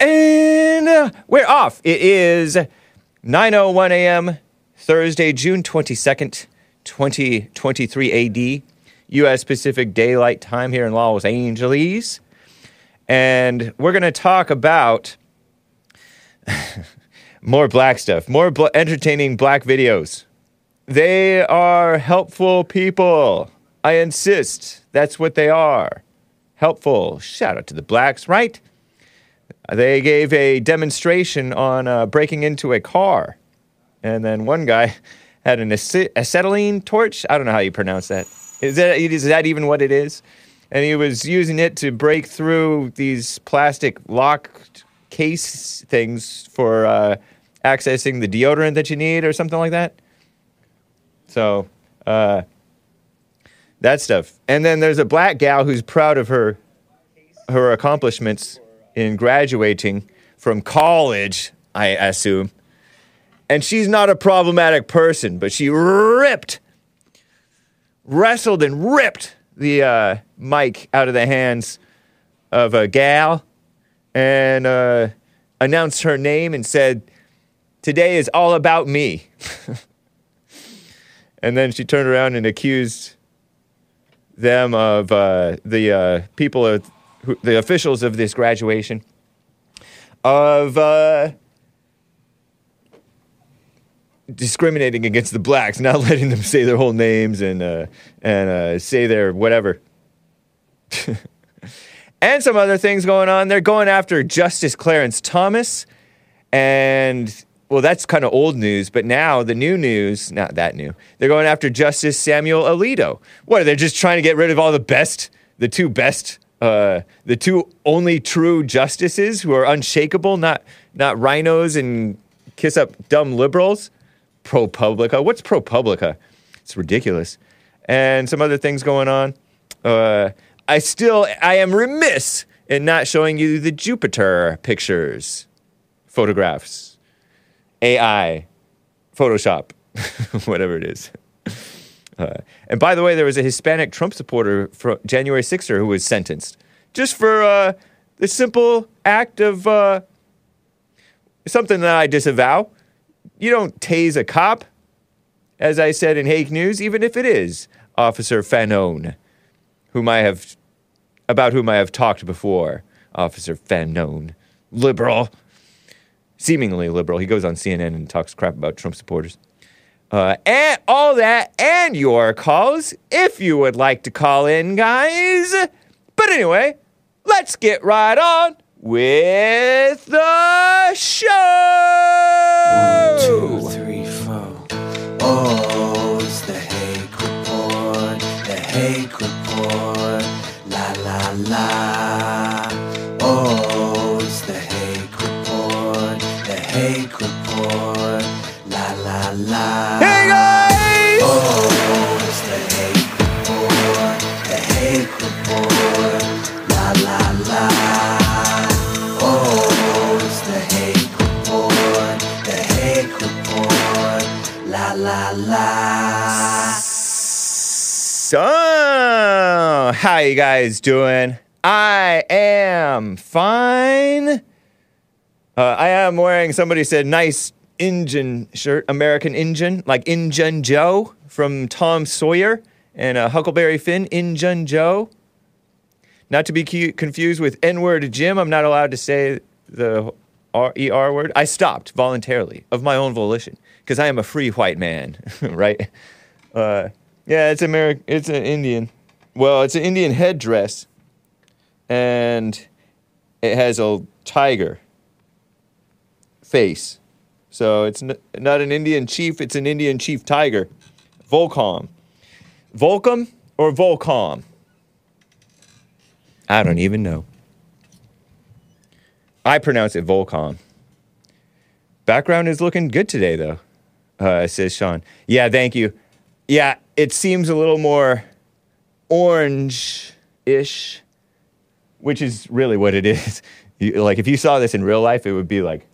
And we're off. It is 9:01 a.m. Thursday, June 22nd, 2023 AD, U.S. Pacific Daylight Time here in Los Angeles. And we're going to talk about more black stuff, more entertaining black videos. They are helpful people. I insist. That's what they are. Helpful. Shout out to the blacks, right? They gave a demonstration on breaking into a car. And then one guy had an acetylene torch. I don't know how you pronounce that. Is that even what it is? And he was using it to break through these plastic locked case things for accessing the deodorant that you need or something like that. So, that stuff. And then there's a black gal who's proud of her accomplishments in graduating from college, I assume. And she's not a problematic person, but she wrestled and ripped the mic out of the hands of a gal and announced her name and said, "Today is all about me." And then she turned around and accused them of the officials of this graduation of discriminating against the blacks, not letting them say their whole names and say their whatever. And some other things going on. They're going after Justice Clarence Thomas. And, well, that's kind of old news, but now the new news, not that new, they're going after Justice Samuel Alito. What, they're just trying to get rid of all the best, the two only true justices who are unshakable, not rhinos and kiss up dumb liberals? ProPublica. What's ProPublica? It's ridiculous. And some other things going on. I am remiss in not showing you the Jupiter pictures, photographs, AI, Photoshop, whatever it is. And by the way, there was a Hispanic Trump supporter from January 6er who was sentenced just for the simple act of something that I disavow. You don't tase a cop, as I said in Hake News, even if it is Officer Fanone, about whom I have talked before. Officer Fanone, liberal, seemingly liberal. He goes on CNN and talks crap about Trump supporters. And all that, and your calls, if you would like to call in, guys. But anyway, let's get right on with the show! 1, 2, 3, 4. Oh, it's the Hake Report, the Hake Report, la la la. Oh, it's the Hake Report, the Hake Report, la la la. Hey guys! Oh, it's the Hake Report, the Hake Report, la la la. La la. So, how you guys doing? I am fine. I am wearing, somebody said, nice Injun shirt, American Injun, like Injun Joe from Tom Sawyer and Huckleberry Finn, Injun Joe. Not to be confused with N-word Jim. I'm not allowed to say the R-E-R word. I stopped voluntarily, of my own volition. Because I am a free white man, right? Yeah, it's an Indian. Well, it's an Indian headdress. And it has a tiger face. So it's not an Indian chief, it's an Indian chief tiger. Volcom. Volcom or Volcom? I don't even know. I pronounce it Volcom. Background is looking good today, though. Says Sean. Yeah, thank you. Yeah, it seems a little more orange-ish, which is really what it is. Like, if you saw this in real life, it would be like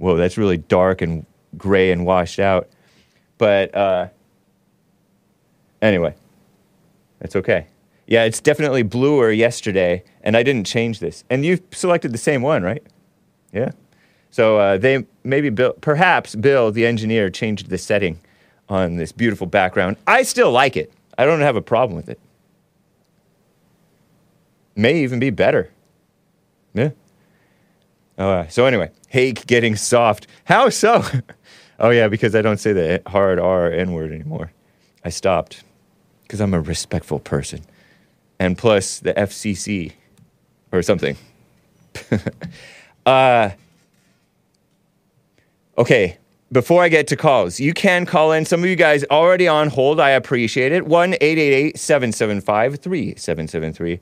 whoa, that's really dark and gray and washed out. But anyway, that's okay. Yeah, it's definitely bluer yesterday, and I didn't change this. And you selected the same one, right? Yeah. So they maybe perhaps Bill, the engineer, changed the setting on this beautiful background. I still like it. I don't have a problem with it. May even be better. Yeah. So anyway, Hake getting soft. How so? Oh yeah, because I don't say the hard R N-word anymore. I stopped because I'm a respectful person. And plus the FCC or something. Okay, before I get to calls, you can call in. Some of you guys already on hold. I appreciate it. 1-888-775-3773.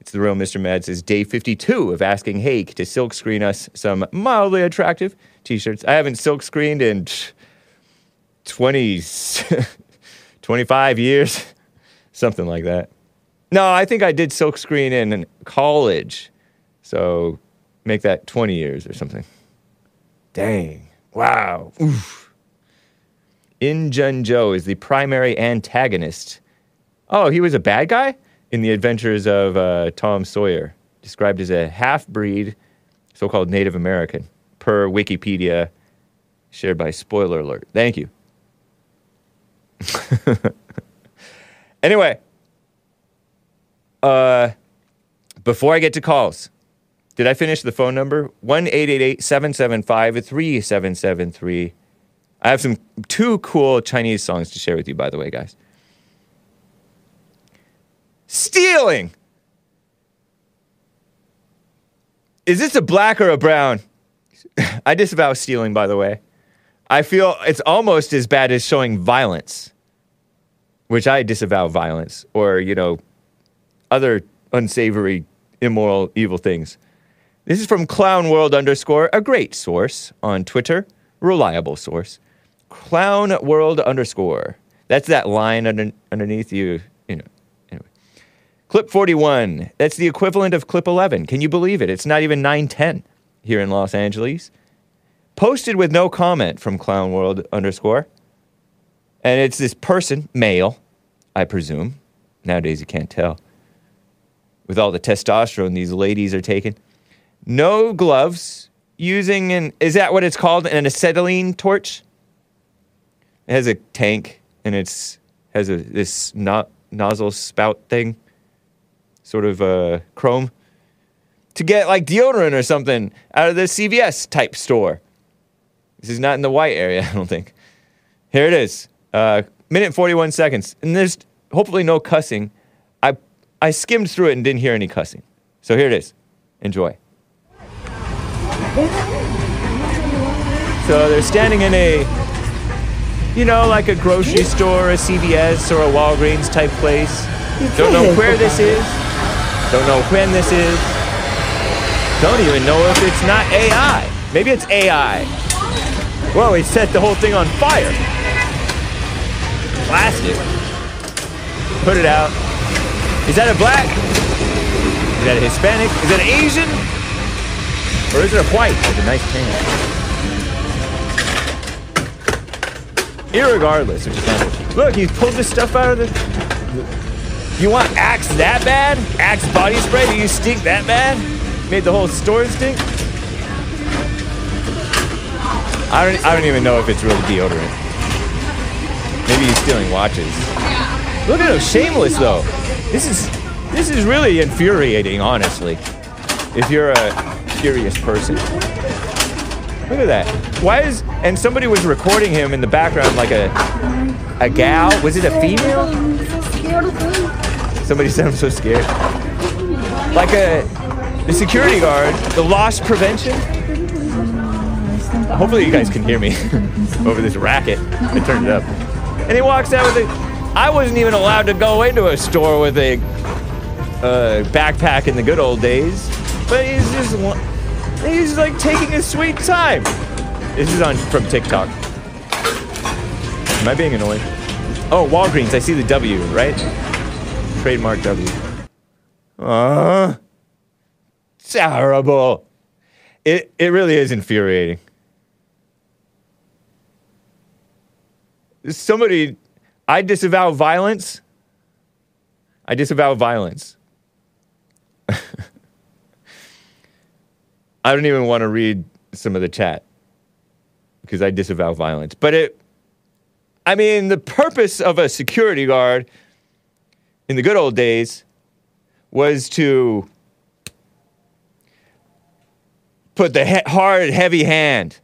It's the real Mr. Mad says day 52 of asking Hake to silk screen us some mildly attractive t-shirts. I haven't silk screened in 25 years, something like that. No, I think I did silk screen in college. So make that 20 years or something. Dang. Wow. Oof. Injun Joe is the primary antagonist. Oh, he was a bad guy? In the adventures of Tom Sawyer, described as a half-breed, so-called Native American, per Wikipedia, shared by Spoiler Alert. Thank you. Anyway, before I get to calls, did I finish the phone number? 1-888-775-3773. I have two cool Chinese songs to share with you, by the way, guys. Stealing! Is this a black or a brown? I disavow stealing, by the way. I feel it's almost as bad as showing violence, which I disavow violence, or, you know, other unsavory, immoral, evil things. This is from clownworld_, a great source on Twitter, reliable source. clownworld_. That's that line underneath you. Clip 41, that's the equivalent of clip 11. Can you believe it? It's not even 9:10 here in Los Angeles. Posted with no comment from clownworld_. And it's this person, male, I presume. Nowadays you can't tell. With all the testosterone these ladies are taking. No gloves, using is that what it's called? An acetylene torch? It has a tank, and it has this nozzle spout thing. Sort of chrome, to get like deodorant or something out of the CVS type store. This is not in the white area, I don't think. Here it is, minute 41 seconds, and there's hopefully no cussing. I skimmed through it and didn't hear any cussing. So here it is. Enjoy. So they're standing in a, you know, like a grocery store, a CVS or a Walgreens type place. Don't know where this is. Don't know when this is. Don't even know if it's not AI. Maybe it's AI. Whoa, he set the whole thing on fire. Plastic. Put it out. Is that a black? Is that a Hispanic? Is that an Asian? Or is it a white with a nice tan? Irregardless, which is not. Look, he pulled this stuff out of the... You want Axe that bad? Axe body spray? Do you stink that bad? Made the whole store stink? I don't even know if it's really deodorant. Maybe he's stealing watches. Look at him, shameless though. This is really infuriating, honestly. If you're a curious person. Look at that. And somebody was recording him in the background like a gal. Was it a female? Somebody said I'm so scared. Like the security guard, the loss prevention. Hopefully you guys can hear me over this racket. I turned it up. And he walks out with I wasn't even allowed to go into a store with a backpack in the good old days. But he's like taking his sweet time. This is from TikTok. Am I being annoyed? Oh, Walgreens, I see the W, right? Trademark W. Terrible. It really is infuriating. somebody, I disavow violence. I disavow violence. I don't even want to read some of the chat because I disavow violence. But it, I mean, the purpose of a security guard in the good old days was to put the hard, heavy hand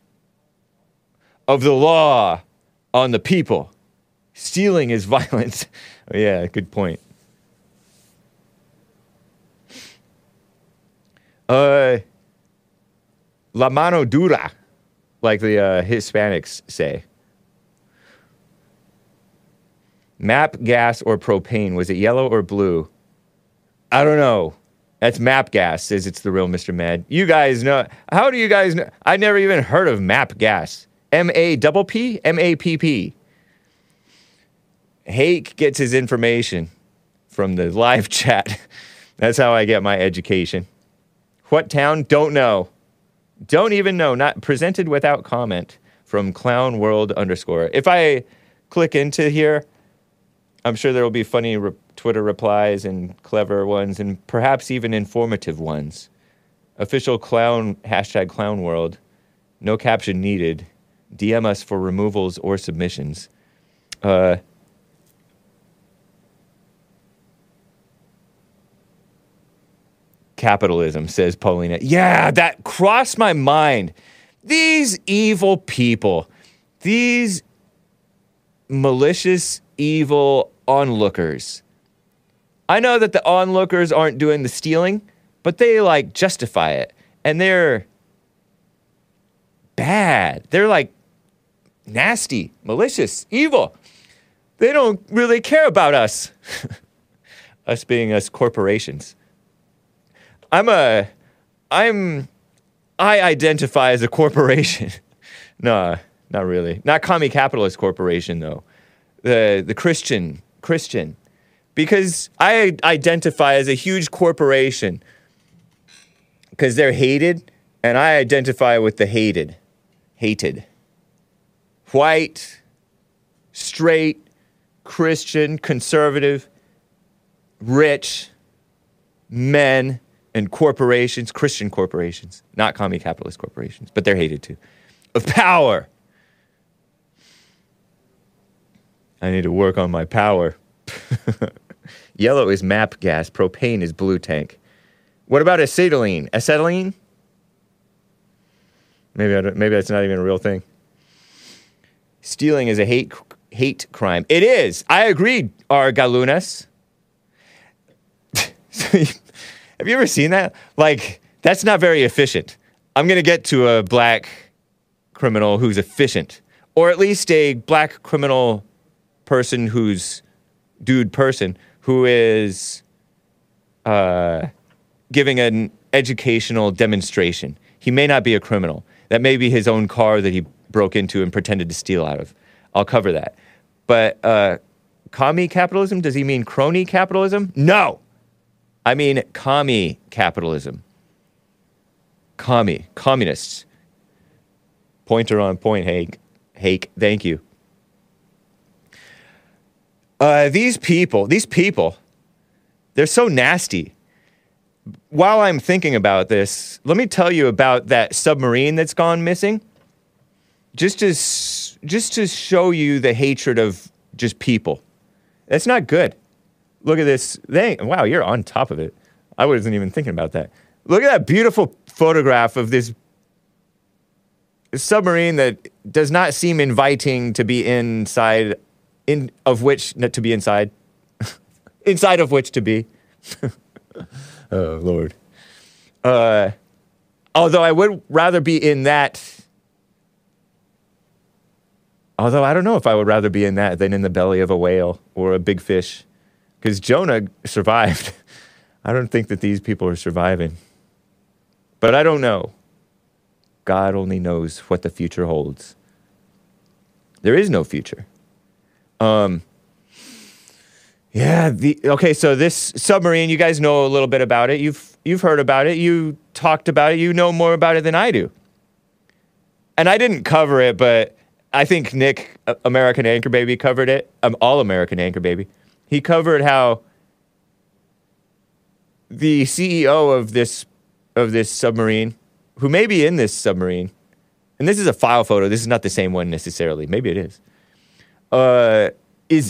of the law on the people. Stealing is violence. Oh, yeah, good point. La mano dura, like the Hispanics say. Map, gas, or propane? Was it yellow or blue? I don't know. That's map gas, says it's the real Mr. Mad. You guys know. How do you guys know? I never even heard of map gas. M-A-double-P? M-A-P-P. Hake gets his information from the live chat. That's how I get my education. What town? Don't know. Don't even know. Not presented without comment from clown world _. If I click into here, I'm sure there will be funny Twitter replies and clever ones and perhaps even informative ones. Official clown, hashtag clown world. No caption needed. DM us for removals or submissions. Capitalism, says Paulina. Yeah, that crossed my mind. These evil people, these malicious, evil onlookers. I know that the onlookers aren't doing the stealing, but they, like, justify it. And they're bad. They're, like, nasty, malicious, evil. They don't really care about us. Us being us corporations. I identify as a corporation. No, not really. Not commie capitalist corporation, though. The Christian. Because I identify as a huge corporation. Because they're hated, and I identify with the hated. Hated. White, straight, Christian, conservative, rich, men, and corporations, Christian corporations, not commie capitalist corporations, but they're hated too, of power. I need to work on my power. Yellow is map gas, propane is blue tank. What about acetylene? Acetylene? Maybe that's not even a real thing. Stealing is a hate crime. It is. I agree, R. Galunas. Have you ever seen that? Like, that's not very efficient. I'm going to get to a black criminal who's efficient. Or at least a black criminal person who's... dude person who is... giving an educational demonstration. He may not be a criminal. That may be his own car that he broke into and pretended to steal out of. I'll cover that. But, commie capitalism? Does he mean crony capitalism? No! I mean commie capitalism. Commie. Communists. Pointer on point, Hake. Hake, thank you. These people, they're so nasty. While I'm thinking about this, let me tell you about that submarine that's gone missing. Just to show you the hatred of just people. That's not good. Look at this thing. Wow, you're on top of it. I wasn't even thinking about that. Look at that beautiful photograph of this submarine that does not seem inviting to be inside, inside of which to be. Oh, Lord. Although I would rather be in that, although I don't know if I would rather be in that than in the belly of a whale or a big fish. Because Jonah survived. I don't think that these people are surviving. But I don't know. God only knows what the future holds. There is no future. Okay, so this submarine, you guys know a little bit about it. You've heard about it. You talked about it. You know more about it than I do. And I didn't cover it, but I think Nick, American Anchor Baby, covered it. All American Anchor Baby. He covered how the CEO of this submarine, who may be in this submarine, and this is a file photo. This is not the same one necessarily. Maybe it is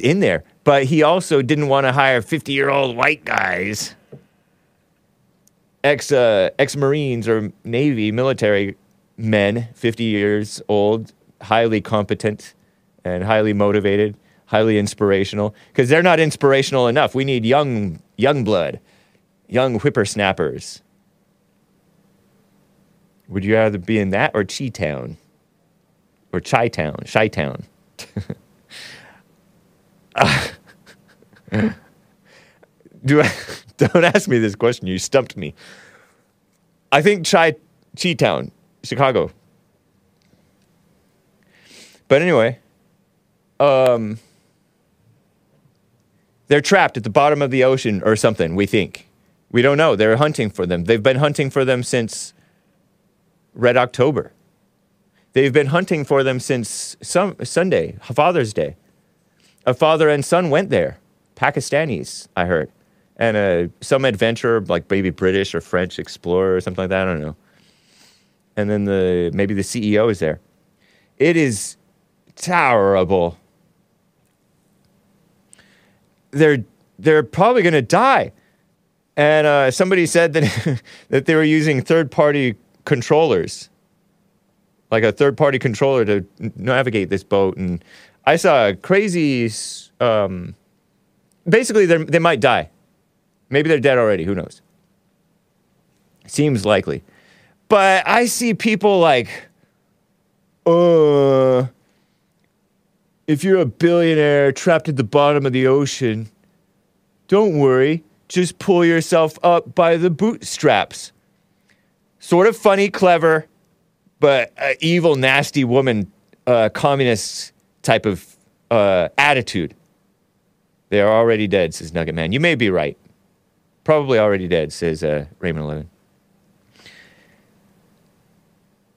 in there. But he also didn't want to hire 50-year-old white guys, ex-Marines or Navy military men, 50 years old, highly competent and highly motivated, highly inspirational, because they're not inspirational enough. We need young blood, young whippersnappers. Would you rather be in that or Chi-Town? Or Chi-Town? Chi-Town. Don't ask me this question. You stumped me. I think Chi-Town, Chicago. But anyway, they're trapped at the bottom of the ocean or something, we think. We don't know. They're hunting for them. They've been hunting for them since Red October. They've been hunting for them since Sunday, Father's Day. A father and son went there, Pakistanis, I heard, and some adventurer, like maybe British or French explorer or something like that, I don't know. And then maybe the CEO is there. It is terrible. They're probably going to die. And somebody said that that they were using third-party controllers, like a third-party controller to navigate this boat, and I saw a crazy, basically they might die. Maybe they're dead already, who knows. Seems likely. But I see people like, if you're a billionaire trapped at the bottom of the ocean, don't worry, just pull yourself up by the bootstraps. Sort of funny, clever, but evil, nasty woman, communists, type of attitude. They are already dead, says Nugget Man. You may be right. Probably already dead, says Raymond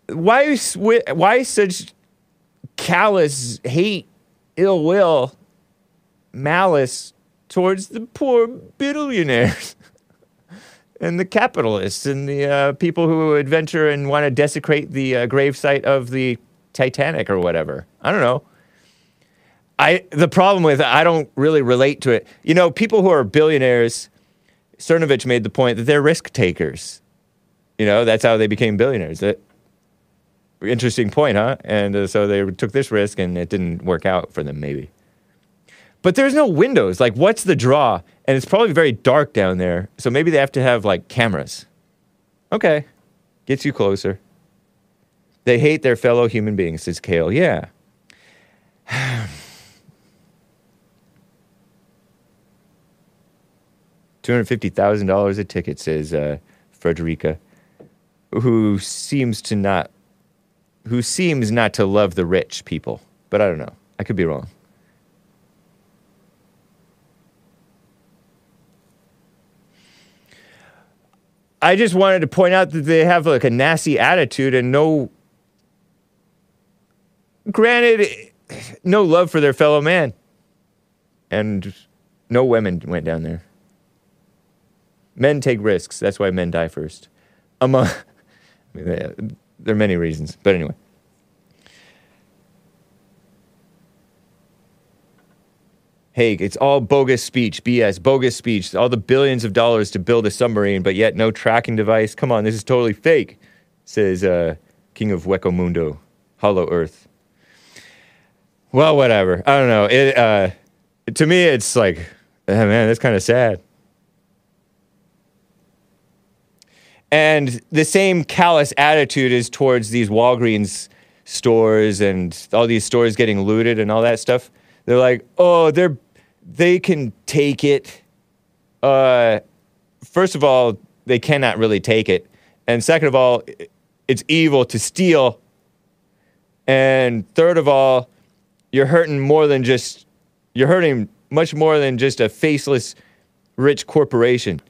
Levin. Why such callous hate, ill will, malice towards the poor billionaires and the capitalists and the people who adventure and want to desecrate the gravesite of the Titanic or whatever? I don't know. The problem with it, I don't really relate to it. You know, people who are billionaires, Cernovich made the point that they're risk takers. You know, that's how they became billionaires. Interesting point, huh? And so they took this risk and it didn't work out for them, maybe. But there's no windows. Like, what's the draw? And it's probably very dark down there, so maybe they have to have, like, cameras. Okay. Gets you closer. They hate their fellow human beings, says Kale. Yeah. $250,000 a ticket, says Frederica, who seems not to love the rich people. But I don't know. I could be wrong. I just wanted to point out that they have like a nasty attitude and no love for their fellow man. And no women went down there. Men take risks. That's why men die first. I mean, there are many reasons. But anyway. Hey, it's all bogus speech. BS. Bogus speech. All the billions of dollars to build a submarine, but yet no tracking device. Come on, this is totally fake, says King of Hueco Mundo. Hollow Earth. Well, whatever. I don't know. To me, it's like, man, that's kind of sad. And the same callous attitude is towards these Walgreens stores and all these stores getting looted and all that stuff. They're like, oh, they can take it. First of all, they cannot really take it. And second of all, it's evil to steal. And third of all, you're hurting much more than just a faceless, rich corporation.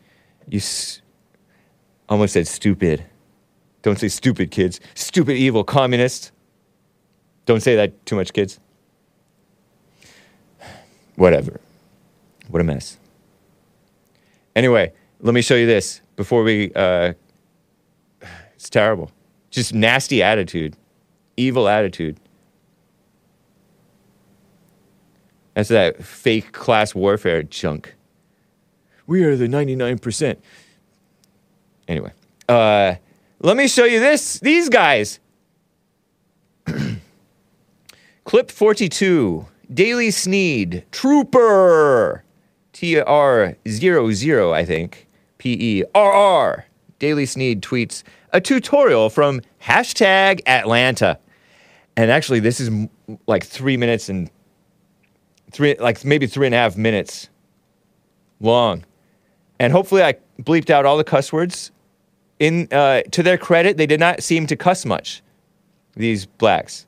Almost said stupid. Don't say stupid, kids. Stupid, evil communists. Don't say that too much, kids. Whatever. What a mess. Anyway, let me show you this before we, it's terrible. Just nasty attitude. Evil attitude. That's that fake class warfare junk. We are the 99%. Anyway, let me show you this. These guys. Clip 42. Daily Sneed. Trooper. TR00, I think. PERR. Daily Sneed tweets a tutorial from hashtag Atlanta. And actually, this is like 3 minutes and maybe three and a half minutes long. And hopefully I bleeped out all the cuss words. To their credit, they did not seem to cuss much, these blacks.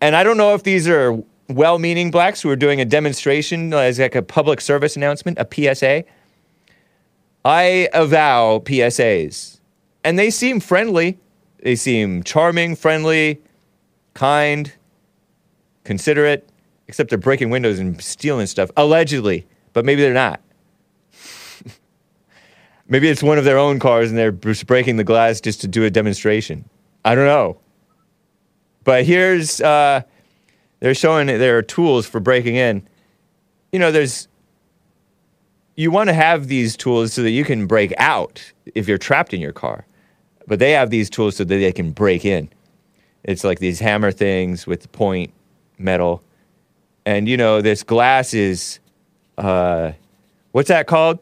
And I don't know if these are well-meaning blacks who are doing a demonstration as like a public service announcement, a PSA. I avow PSAs. And they seem friendly. They seem charming, friendly, kind, considerate. Except they're breaking windows and stealing stuff, allegedly. But maybe they're not. Maybe it's one of their own cars and they're breaking the glass just to do a demonstration. I don't know. But here's, they're showing their tools for breaking in. You know, you want to have these tools so that you can break out if you're trapped in your car. But they have these tools so that they can break in. It's like these hammer things with point metal. And, you know, this glass is, what's that called?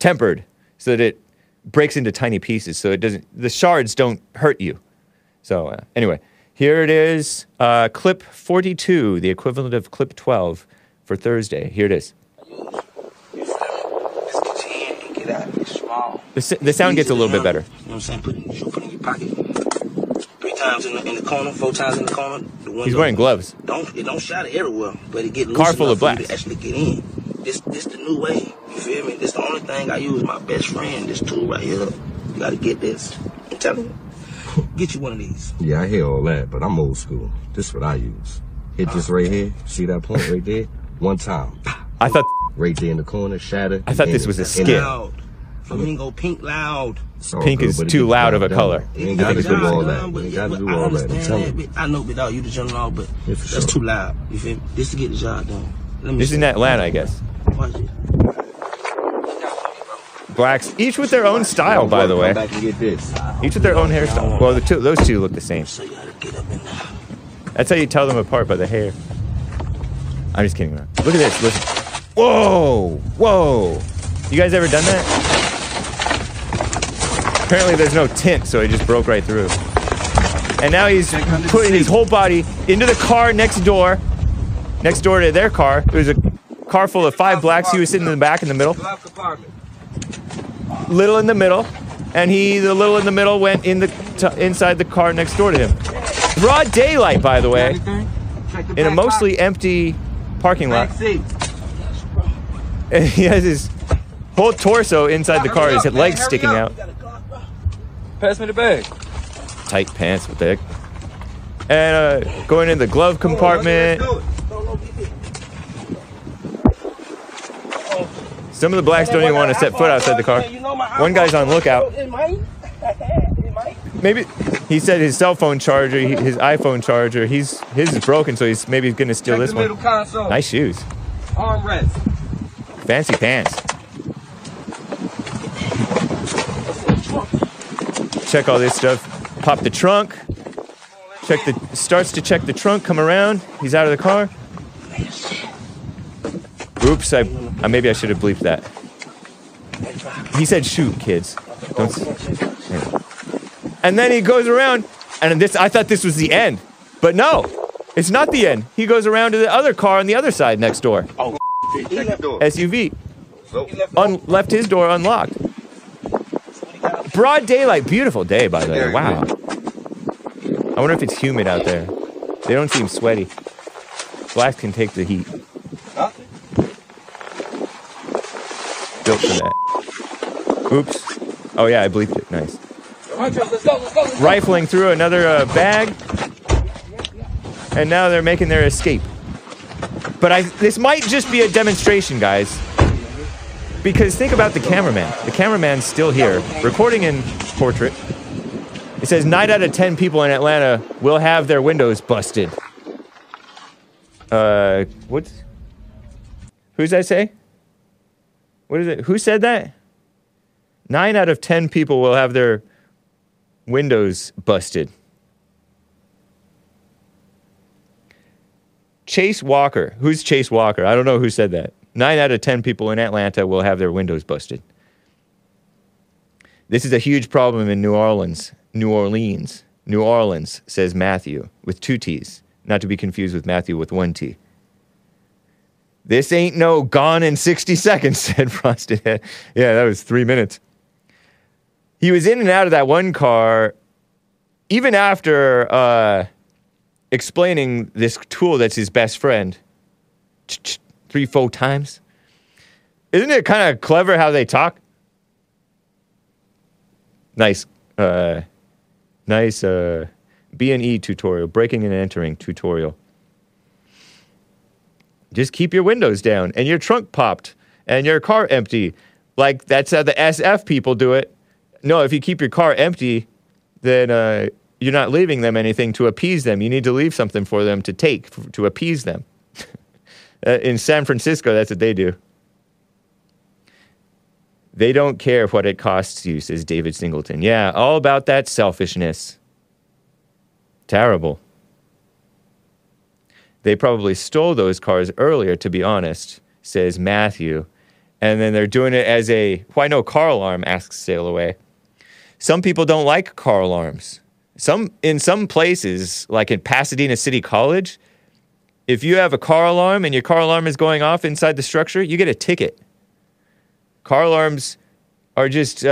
Tempered, so that it breaks into tiny pieces, so it doesn't, the shards don't hurt you. So, anyway, here it is, clip 42, the equivalent of clip 12 for Thursday. Here it is. The sound gets a little bit better. You know what I'm saying? Put it in your pocket. 3 times in the corner, 4 times in the corner. He's wearing gloves. It don't shatter everywhere, but it get loose enough full of black. To actually get in. This the new way. You feel me? This the only thing I use. My best friend. This tool right here. You gotta get this. I'm telling you. Get you one of these. Yeah, I hear all that, but I'm old school. This is what I use. Hit this right here. See that point right there? 1 time. I thought right there in the corner shatter. I thought this was a skit. Flamingo pink loud. Pink is too loud of a color. You ain't gotta do all that. You ain't gotta do all that. I know, but you the general, but that's too loud. You feel me? This to get the job done. This is in Atlanta, I guess. Blacks, each with their own style, by the way. Each with their own hairstyle. Well, those two look the same. That's how you tell them apart, by the hair. I'm just kidding. Look at this. Listen. Whoa! Whoa! You guys ever done that? Apparently there's no tint, so he just broke right through. And now he's putting his whole body into the car next door to their car. There's a car full of 5 blacks. He was sitting in the back in the middle. Little in the middle. And the little in the middle went inside the car next door to him. Broad daylight, by the way. In a mostly empty parking lot. And he has his whole torso inside the car. His legs sticking out. Pass me the bag. Tight pants with that. And going in the glove compartment. Some of the blacks don't even want to set foot outside the car. One guy's on lookout. Maybe he said his cell phone charger, his iPhone charger. His is broken, so he's maybe going to steal this one. Nice shoes. Fancy pants. Check all this stuff. Pop the trunk. Starts to check the trunk. Come around. He's out of the car. Oops! Maybe I should have bleeped that. He said, "Shoot, kids." And then he goes around. And I thought this was the end, but no, it's not the end. He goes around to the other car on the other side next door. Oh, SUV. Left his door unlocked. Broad daylight, beautiful day, by the way. Wow. I wonder if it's humid out there. They don't seem sweaty. Blacks can take the heat. Built for that. Oops. Oh yeah, I bleeped it. Nice. Rifling through another bag. and now they're making their escape. But this might just be a demonstration, guys. Because think about the cameraman. The cameraman's still here, recording in portrait. It says 9 out of 10 people in Atlanta will have their windows busted. What? Who's that say? What is it? Who said that? 9 out of 10 people will have their windows busted. Chase Walker. Who's Chase Walker? I don't know who said that. 9 out of 10 people in Atlanta will have their windows busted. This is a huge problem in New Orleans. New Orleans, says Matthew, with 2 T's. Not to be confused with Matthew with 1 T. This ain't no gone in 60 seconds, said Frosted Head. Yeah, that was 3 minutes. He was in and out of that one car, even after explaining this tool that's his best friend 3, 4 times. Isn't it kind of clever how they talk? Nice B&E tutorial, breaking and entering tutorial. Just keep your windows down, and your trunk popped, and your car empty. Like, that's how the SF people do it. No, if you keep your car empty, then you're not leaving them anything to appease them. You need to leave something for them to take, to appease them. In San Francisco, that's what they do. They don't care what it costs you, says David Singleton. Yeah, all about that selfishness. Terrible. They probably stole those cars earlier, to be honest, says Matthew. And then they're doing it as a, why no car alarm, asks Sail Away. Some people don't like car alarms. In some places, like in Pasadena City College, if you have a car alarm and your car alarm is going off inside the structure, you get a ticket. Car alarms are just,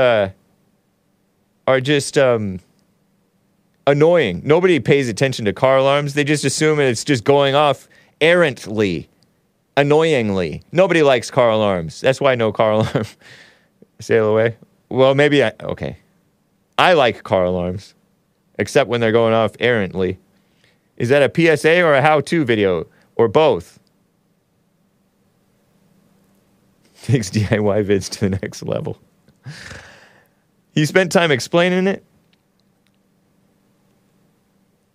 annoying. Nobody pays attention to car alarms. They just assume it's just going off errantly, annoyingly. Nobody likes car alarms. That's why no car alarm. Sail Away. Well, maybe okay. I like car alarms, except when they're going off errantly. Is that a PSA or a how-to video? Or both? Takes DIY vids to the next level. He spent time explaining it.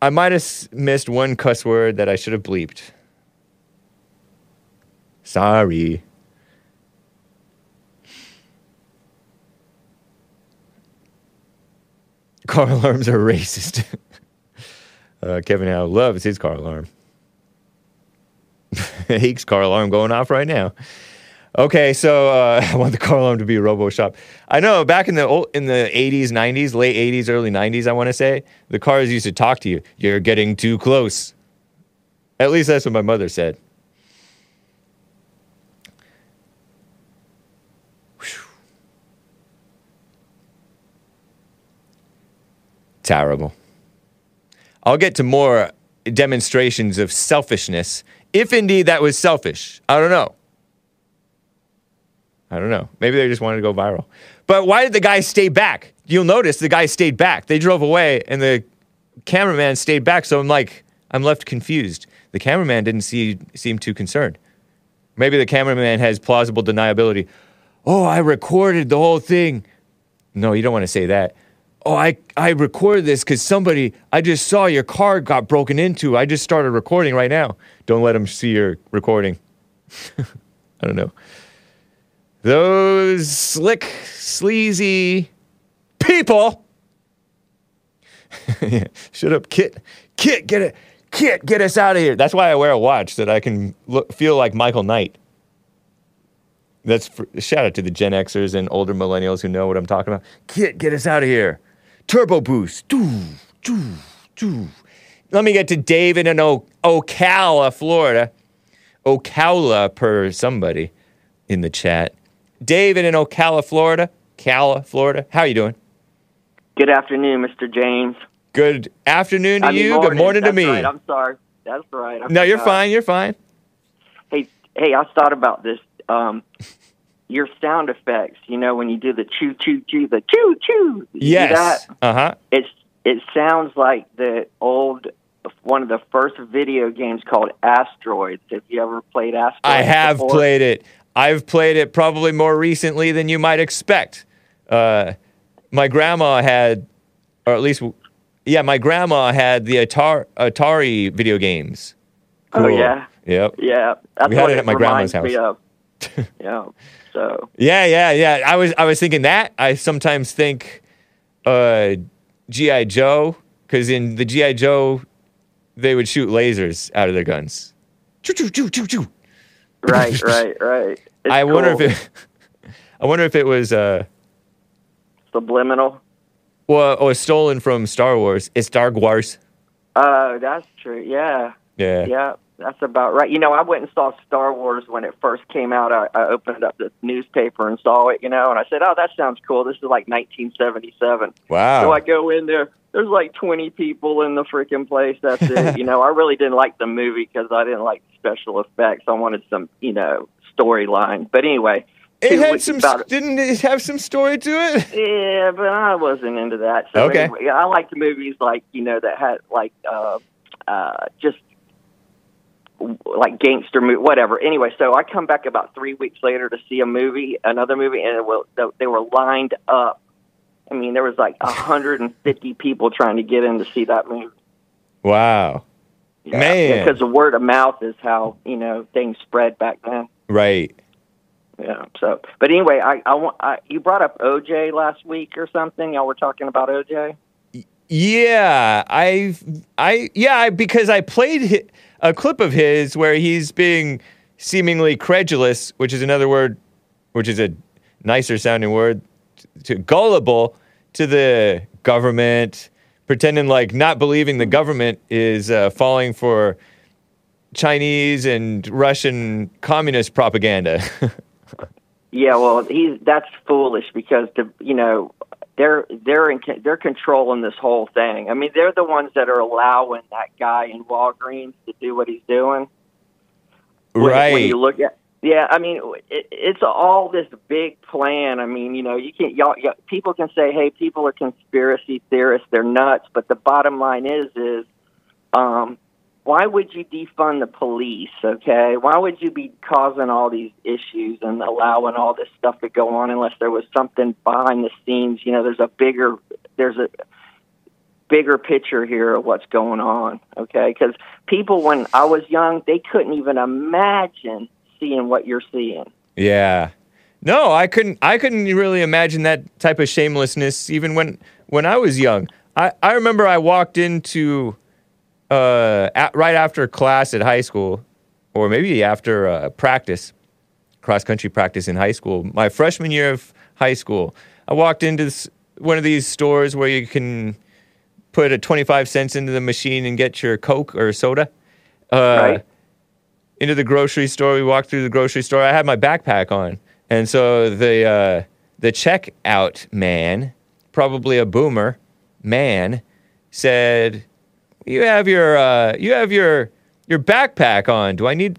I might have missed one cuss word that I should have bleeped. Sorry. Car alarms are racist. Kevin Howe loves his car alarm. Hake's car alarm going off right now. Okay, so I want the car alarm to be a RoboShop. I know back in the '80s, '90s, late '80s, early '90s, I want to say, the cars used to talk to you. You're getting too close. At least that's what my mother said. Whew. Terrible. I'll get to more demonstrations of selfishness, if indeed that was selfish. I don't know. Maybe they just wanted to go viral. But why did the guy stay back? You'll notice the guy stayed back. They drove away, and the cameraman stayed back, so I'm left confused. The cameraman didn't seem too concerned. Maybe the cameraman has plausible deniability. Oh, I recorded the whole thing. No, you don't want to say that. Oh, I recorded this because I just saw your car got broken into. I just started recording right now. Don't let them see your recording. I don't know. Those slick, sleazy people. Yeah. Shut up, Kit. Kit, get it. Kit, get us out of here. That's why I wear a watch, that I can feel like Michael Knight. Shout out to the Gen Xers and older millennials who know what I'm talking about. Kit, get us out of here. Turbo boost. Doo, doo, doo. Let me get to David in Ocala, Florida. Ocala per somebody in the chat. David in Ocala, Florida. How are you doing? Good afternoon, Mr. James. Good afternoon to you. Morning. Good morning to me. Right. I'm sorry. That's right. No, you're fine. You're fine. Hey, I thought about this. Your sound effects, when you do the choo choo choo, the choo choo. Yes. Uh huh. It sounds like the old one of the first video games called Asteroids. Have you ever played Asteroids? I have before? Played it. I've played it probably more recently than you might expect. My grandma had, or at least, yeah, my grandma had the Atari video games. Cool. Oh, yeah? Yep. Yeah. That's we had it at my grandma's house. Yeah. So. Yeah. I was thinking that. I sometimes think G.I. Joe, because in the G.I. Joe, they would shoot lasers out of their guns. Right. It's I wonder if it was subliminal. Well, or stolen from Star Wars. It's Star Wars. Oh, that's true. Yeah. That's about right. You know, I went and saw Star Wars when it first came out. I opened up the newspaper and saw it, you know, and I said, oh, that sounds cool. This is like 1977. Wow. So I go in there. There's like 20 people in the freaking place. That's it. You know, I really didn't like the movie because I didn't like special effects. I wanted some, you know, storyline. But anyway. Didn't it have some story to it? Yeah, but I wasn't into that. So okay. Anyway, I liked movies like, you know, that had like just like gangster movie, whatever. Anyway, so I come back about 3 weeks later to see another movie, and they were lined up. I mean, there was like 150 people trying to get in to see that movie. Wow. Yeah, man. Because the word of mouth is how, you know, things spread back then. Right. Yeah, so, but anyway, you brought up OJ last week or something. Y'all were talking about OJ? Yeah, because I played a clip of his where he's being seemingly credulous, which is another word, which is a nicer sounding word, to gullible to the government, pretending like not believing the government is falling for Chinese and Russian communist propaganda. Yeah, well, that's foolish because they're controlling this whole thing. I mean, they're the ones that are allowing that guy in Walgreens to do what he's doing. Right. When you look at, yeah, I mean, it's all this big plan. I mean, you know, you can't. Y'all, people can say, "Hey, people are conspiracy theorists; they're nuts." But the bottom line is why would you defund the police, okay? Why would you be causing all these issues and allowing all this stuff to go on unless there was something behind the scenes? You know, there's a bigger picture here of what's going on, okay? Because people, when I was young, they couldn't even imagine seeing what you're seeing. Yeah. No, I couldn't really imagine that type of shamelessness even when I was young. I remember I walked into... right after class at high school, or maybe after practice, cross-country practice in high school, my freshman year of high school, I walked into one of these stores where you can put a 25 cents into the machine and get your Coke or soda. Right. Into the grocery store, we walked through the grocery store. I had my backpack on, and so the checkout man, probably a boomer man, said... You have your backpack on. Do I need?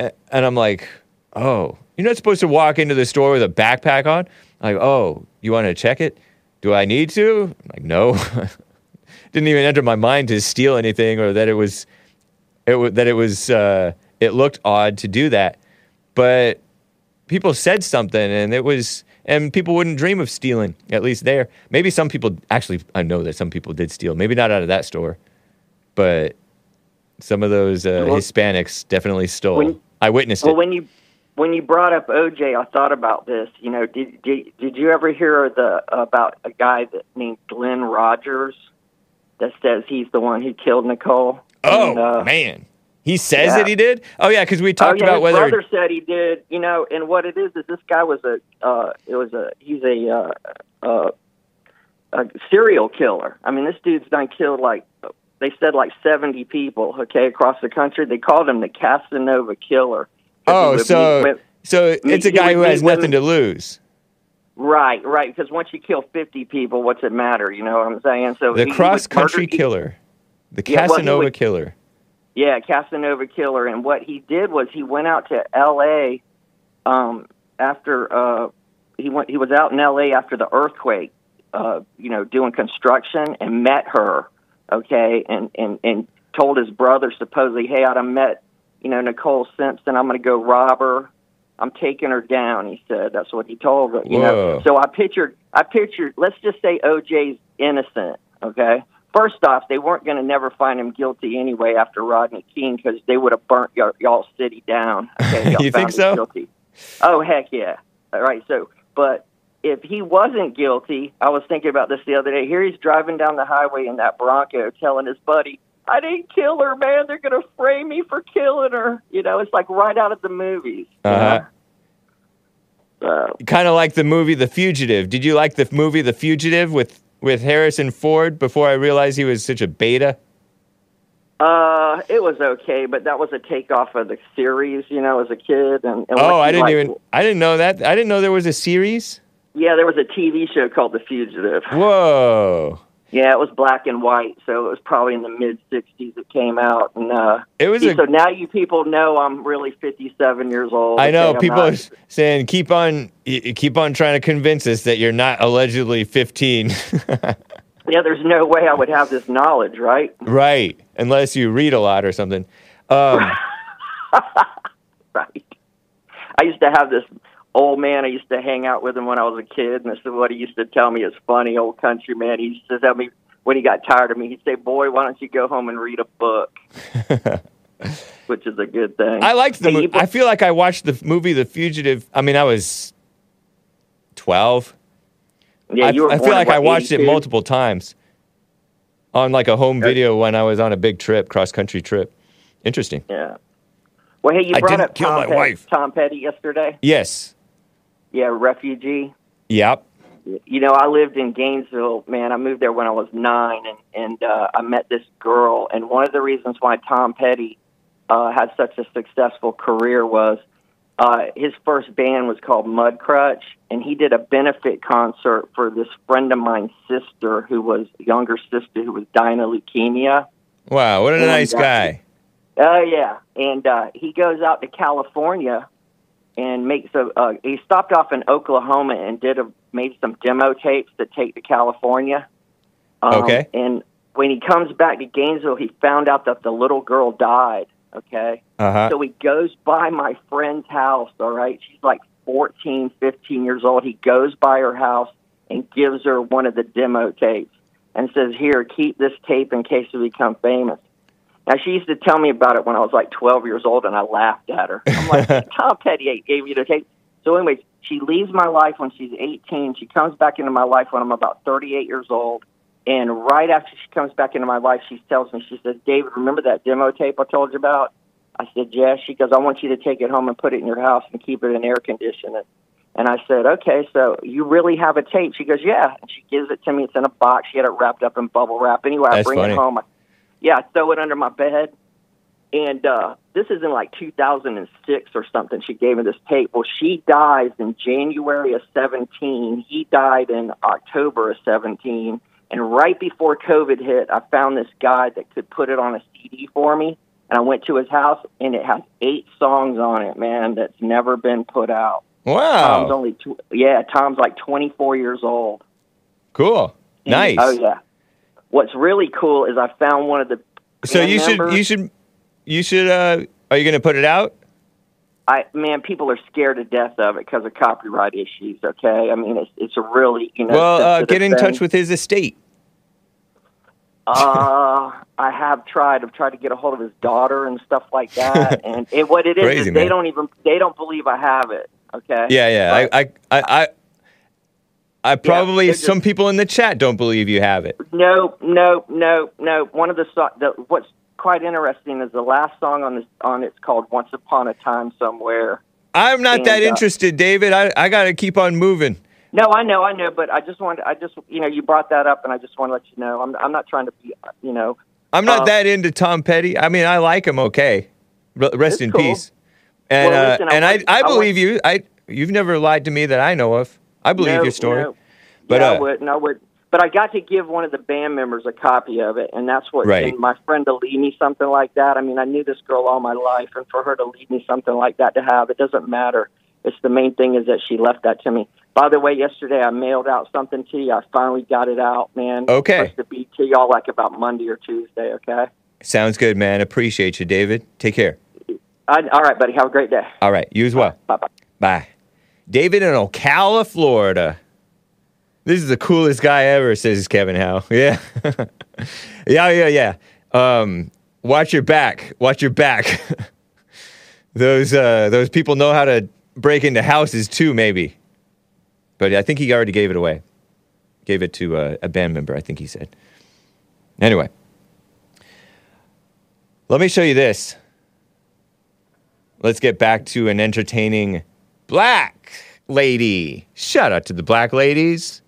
And I'm like, oh, you're not supposed to walk into the store with a backpack on. I'm like, oh, you want to check it? Do I need to? I'm like, no. Didn't even enter my mind to steal anything or that it looked odd to do that. But people said something, and people wouldn't dream of stealing. At least there, maybe some people actually. I know that some people did steal. Maybe not out of that store. But some of those Hispanics definitely stole. I witnessed it. When you brought up OJ, I thought about this. You know, did you ever hear about a guy named Glenn Rogers that says he's the one who killed Nicole? Oh, and, man. He says that he did? Oh, yeah, because we talked about whether... his brother said he did. You know, and what it is this guy was a serial killer. I mean, this dude's done killed like... They said like 70 people, okay, across the country. They called him the Casanova Killer. Oh, so it's a guy who has nothing to lose. Right, because once you kill 50 people, what's it matter? You know what I'm saying? So the cross-country killer, the Casanova Killer. Yeah, Casanova Killer. And what he did was he went out to L.A. He was out in L.A. after the earthquake, doing construction and met her. Okay, and told his brother supposedly, hey, I done met, Nicole Simpson. I'm going to go rob her. I'm taking her down, he said. That's what he told her. You know? So I pictured, let's just say OJ's innocent, okay? First off, they weren't going to never find him guilty anyway after Rodney King because they would have burnt y'all city down. Okay, y'all you think so? Guilty. Oh, heck yeah. All right, so, but if he wasn't guilty, I was thinking about this the other day. Here he's driving down the highway in that Bronco telling his buddy, I didn't kill her, man. They're going to frame me for killing her. It's like right out of the movies. Uh-huh. So. Kind of like the movie The Fugitive. Did you like the movie The Fugitive with Harrison Ford before I realized he was such a beta? It was okay, but that was a takeoff of the series, as a kid. I didn't know that. I didn't know there was a series? Yeah, there was a TV show called The Fugitive. Whoa. Yeah, it was black and white, so it was probably in the mid-'60s it came out. And so now you people know I'm really 57 years old. I know, people are saying, keep on trying to convince us that you're not allegedly 15. Yeah, there's no way I would have this knowledge, right? Right, unless you read a lot or something. Right. I used to have this old man, I used to hang out with him when I was a kid, and this is what he used to tell me. It's funny, old country man. He used to tell me when he got tired of me, he'd say, boy, why don't you go home and read a book? Which is a good thing. I liked the movie. I feel like I watched the movie The Fugitive. I mean, I was 12. Yeah, you were I feel like I watched 82? It multiple times on like a home video when I was on a big trip, cross-country trip. Interesting. Yeah. Well, hey, you brought up Tom Petty yesterday. Yes. Yeah, refugee. Yep. I lived in Gainesville, man. I moved there when I was 9, and I met this girl. And one of the reasons why Tom Petty had such a successful career was his first band was called Mudcrutch, and he did a benefit concert for this friend of mine's sister, who was dying of leukemia. Wow, what a nice guy. Oh, yeah. And he goes out to California and makes he stopped off in Oklahoma and made some demo tapes to take to California. Okay. And when he comes back to Gainesville, he found out that the little girl died, okay? Uh-huh. So he goes by my friend's house, all right? She's like 14, 15 years old. He goes by her house and gives her one of the demo tapes and says, here, keep this tape in case we become famous. Now, she used to tell me about it when I was like 12 years old, and I laughed at her. I'm like, Tom Petty gave you the tape. So anyways, she leaves my life when she's 18. She comes back into my life when I'm about 38 years old. And right after she comes back into my life, she tells me, she says, David, remember that demo tape I told you about? I said, yes. She goes, I want you to take it home and put it in your house and keep it in air conditioning. And I said, okay, so you really have a tape? She goes, yeah. And she gives it to me. It's in a box. She had it wrapped up in bubble wrap. Anyway, I bring it home. Yeah, I throw it under my bed, and this is in like 2006 or something. She gave me this tape. Well, she dies in January of 17. He died in October of 17, and right before COVID hit, I found this guy that could put it on a CD for me, and I went to his house, and it has 8 songs on it, man, that's never been put out. Wow. Tom's like 24 years old. Cool. Nice. Oh, yeah. What's really cool is I found one of the. So you should. Are you going to put it out? People are scared to death of it because of copyright issues. Okay, I mean it's a really Well, get in touch with his estate. I have tried. I've tried to get a hold of his daughter and stuff like that. And what it is, Crazy, is they don't even believe I have it. Okay. Yeah. Some people in the chat don't believe you have it. No. One of what's quite interesting is the last song on it's called Once Upon a Time Somewhere. I'm not that interested, David. I got to keep on moving. No, I know, but I just you brought that up and I just want to let you know I'm not trying to be, I'm not that into Tom Petty. I mean, I like him okay. Rest in peace. And well, listen, I believe you. You've never lied to me that I know of. I believe your story. I wouldn't. But I got to give one of the band members a copy of it, and that's what my friend to leave me something like that. I mean, I knew this girl all my life, and for her to leave me something like that to have, it doesn't matter. It's the main thing is that she left that to me. By the way, yesterday I mailed out something to you. I finally got it out, man. Okay. It's supposed to be to y'all like about Monday or Tuesday, okay? Sounds good, man. Appreciate you, David. Take care. All right, buddy. Have a great day. All right. You as well. Bye-bye. Bye. David in Ocala, Florida. This is the coolest guy ever, says Kevin Howe. Yeah. Yeah. Watch your back. Watch your back. Those people know how to break into houses, too, maybe. But I think he already gave it away. Gave it to a band member, I think he said. Anyway. Let me show you this. Let's get back to an entertaining black lady. Shout out to the black ladies.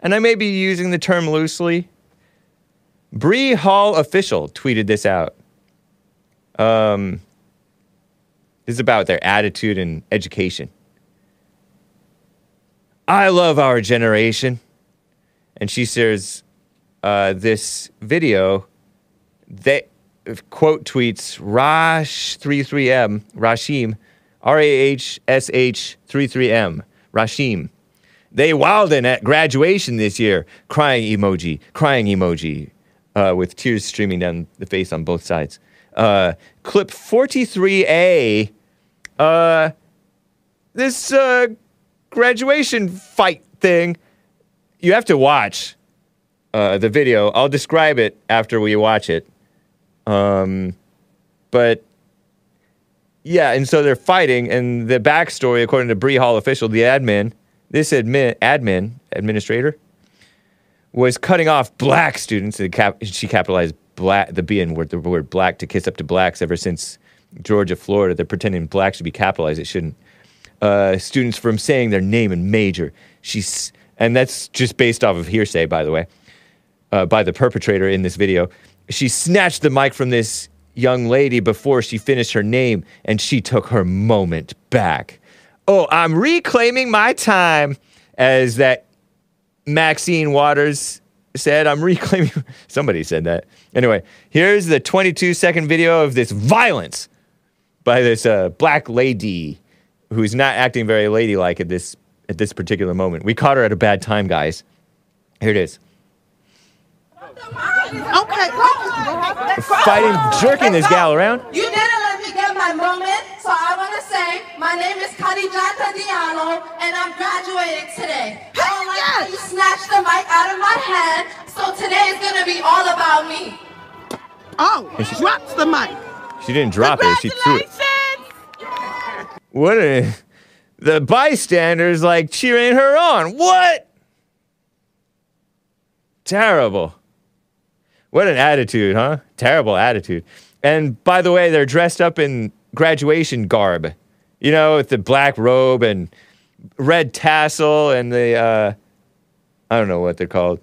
And I may be using the term loosely. Bree Hall Official tweeted this out. This is about their attitude and education. I love our generation. And she shares this video that quote tweets Rash33M, Rashim, RAHSH33M, Rashim. They wildin' at graduation this year. Crying emoji, with tears streaming down the face on both sides. Clip 43A, this graduation fight thing, you have to watch the video. I'll describe it after we watch it. But yeah, and so they're fighting, and the backstory, according to Bree Hall Official, the admin, administrator, was cutting off black students. She capitalized black, the B in word, the word black, to kiss up to blacks ever since Georgia, Florida. They're pretending black should be capitalized. It shouldn't. Students from saying their name and major. And that's just based off of hearsay, by the way, by the perpetrator in this video. She snatched the mic from this young lady before she finished her name, and she took her moment back. Oh, I'm reclaiming my time, as that Maxine Waters said. I'm reclaiming... Somebody said that. Anyway, here's the 22-second video of this violence by this black lady who's not acting very ladylike at this particular moment. We caught her at a bad time, guys. Here it is. Okay. Fighting, jerking this gal around. You didn't let me get my moment, so I want to say my name is Khadija Diallo, and I'm graduating today. I don't like how you snatched the mic out of my hand, so today is going to be all about me. Oh, she drops the mic. She didn't drop it, she threw it. What a... The bystanders, like, cheering her on. What? Terrible. What an attitude, huh? Terrible attitude. And by the way, they're dressed up in graduation garb. You know, with the black robe and red tassel and the, I don't know what they're called.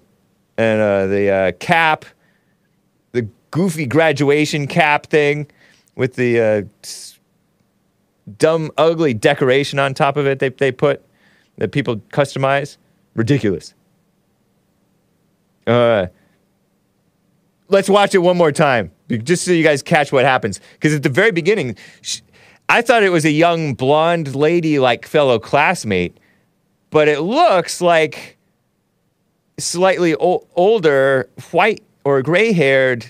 And the cap, the goofy graduation cap thing with the dumb, ugly decoration on top of it they put that people customize. Ridiculous. Let's watch it one more time, just so you guys catch what happens. Because at the very beginning, I thought it was a young blonde lady, like fellow classmate, but it looks like slightly older, white or gray-haired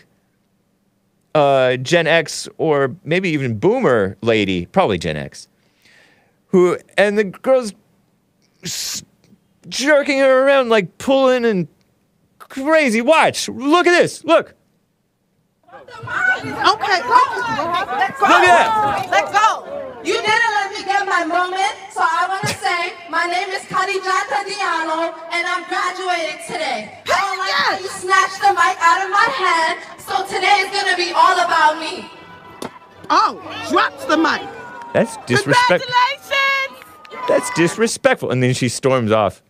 Gen X, or maybe even Boomer lady, probably Gen X, and the girl's jerking her around, like pulling and crazy. Watch. Look at this. Look. Okay. Look at that. Let go. You didn't let me get my moment, so I want to say my name is Khadija Diallo, and I'm graduating today. I don't like how you snatched the mic out of my hand, so today is going to be all about me. Oh, drops the mic. That's disrespectful. Congratulations. That's disrespectful. And then she storms off.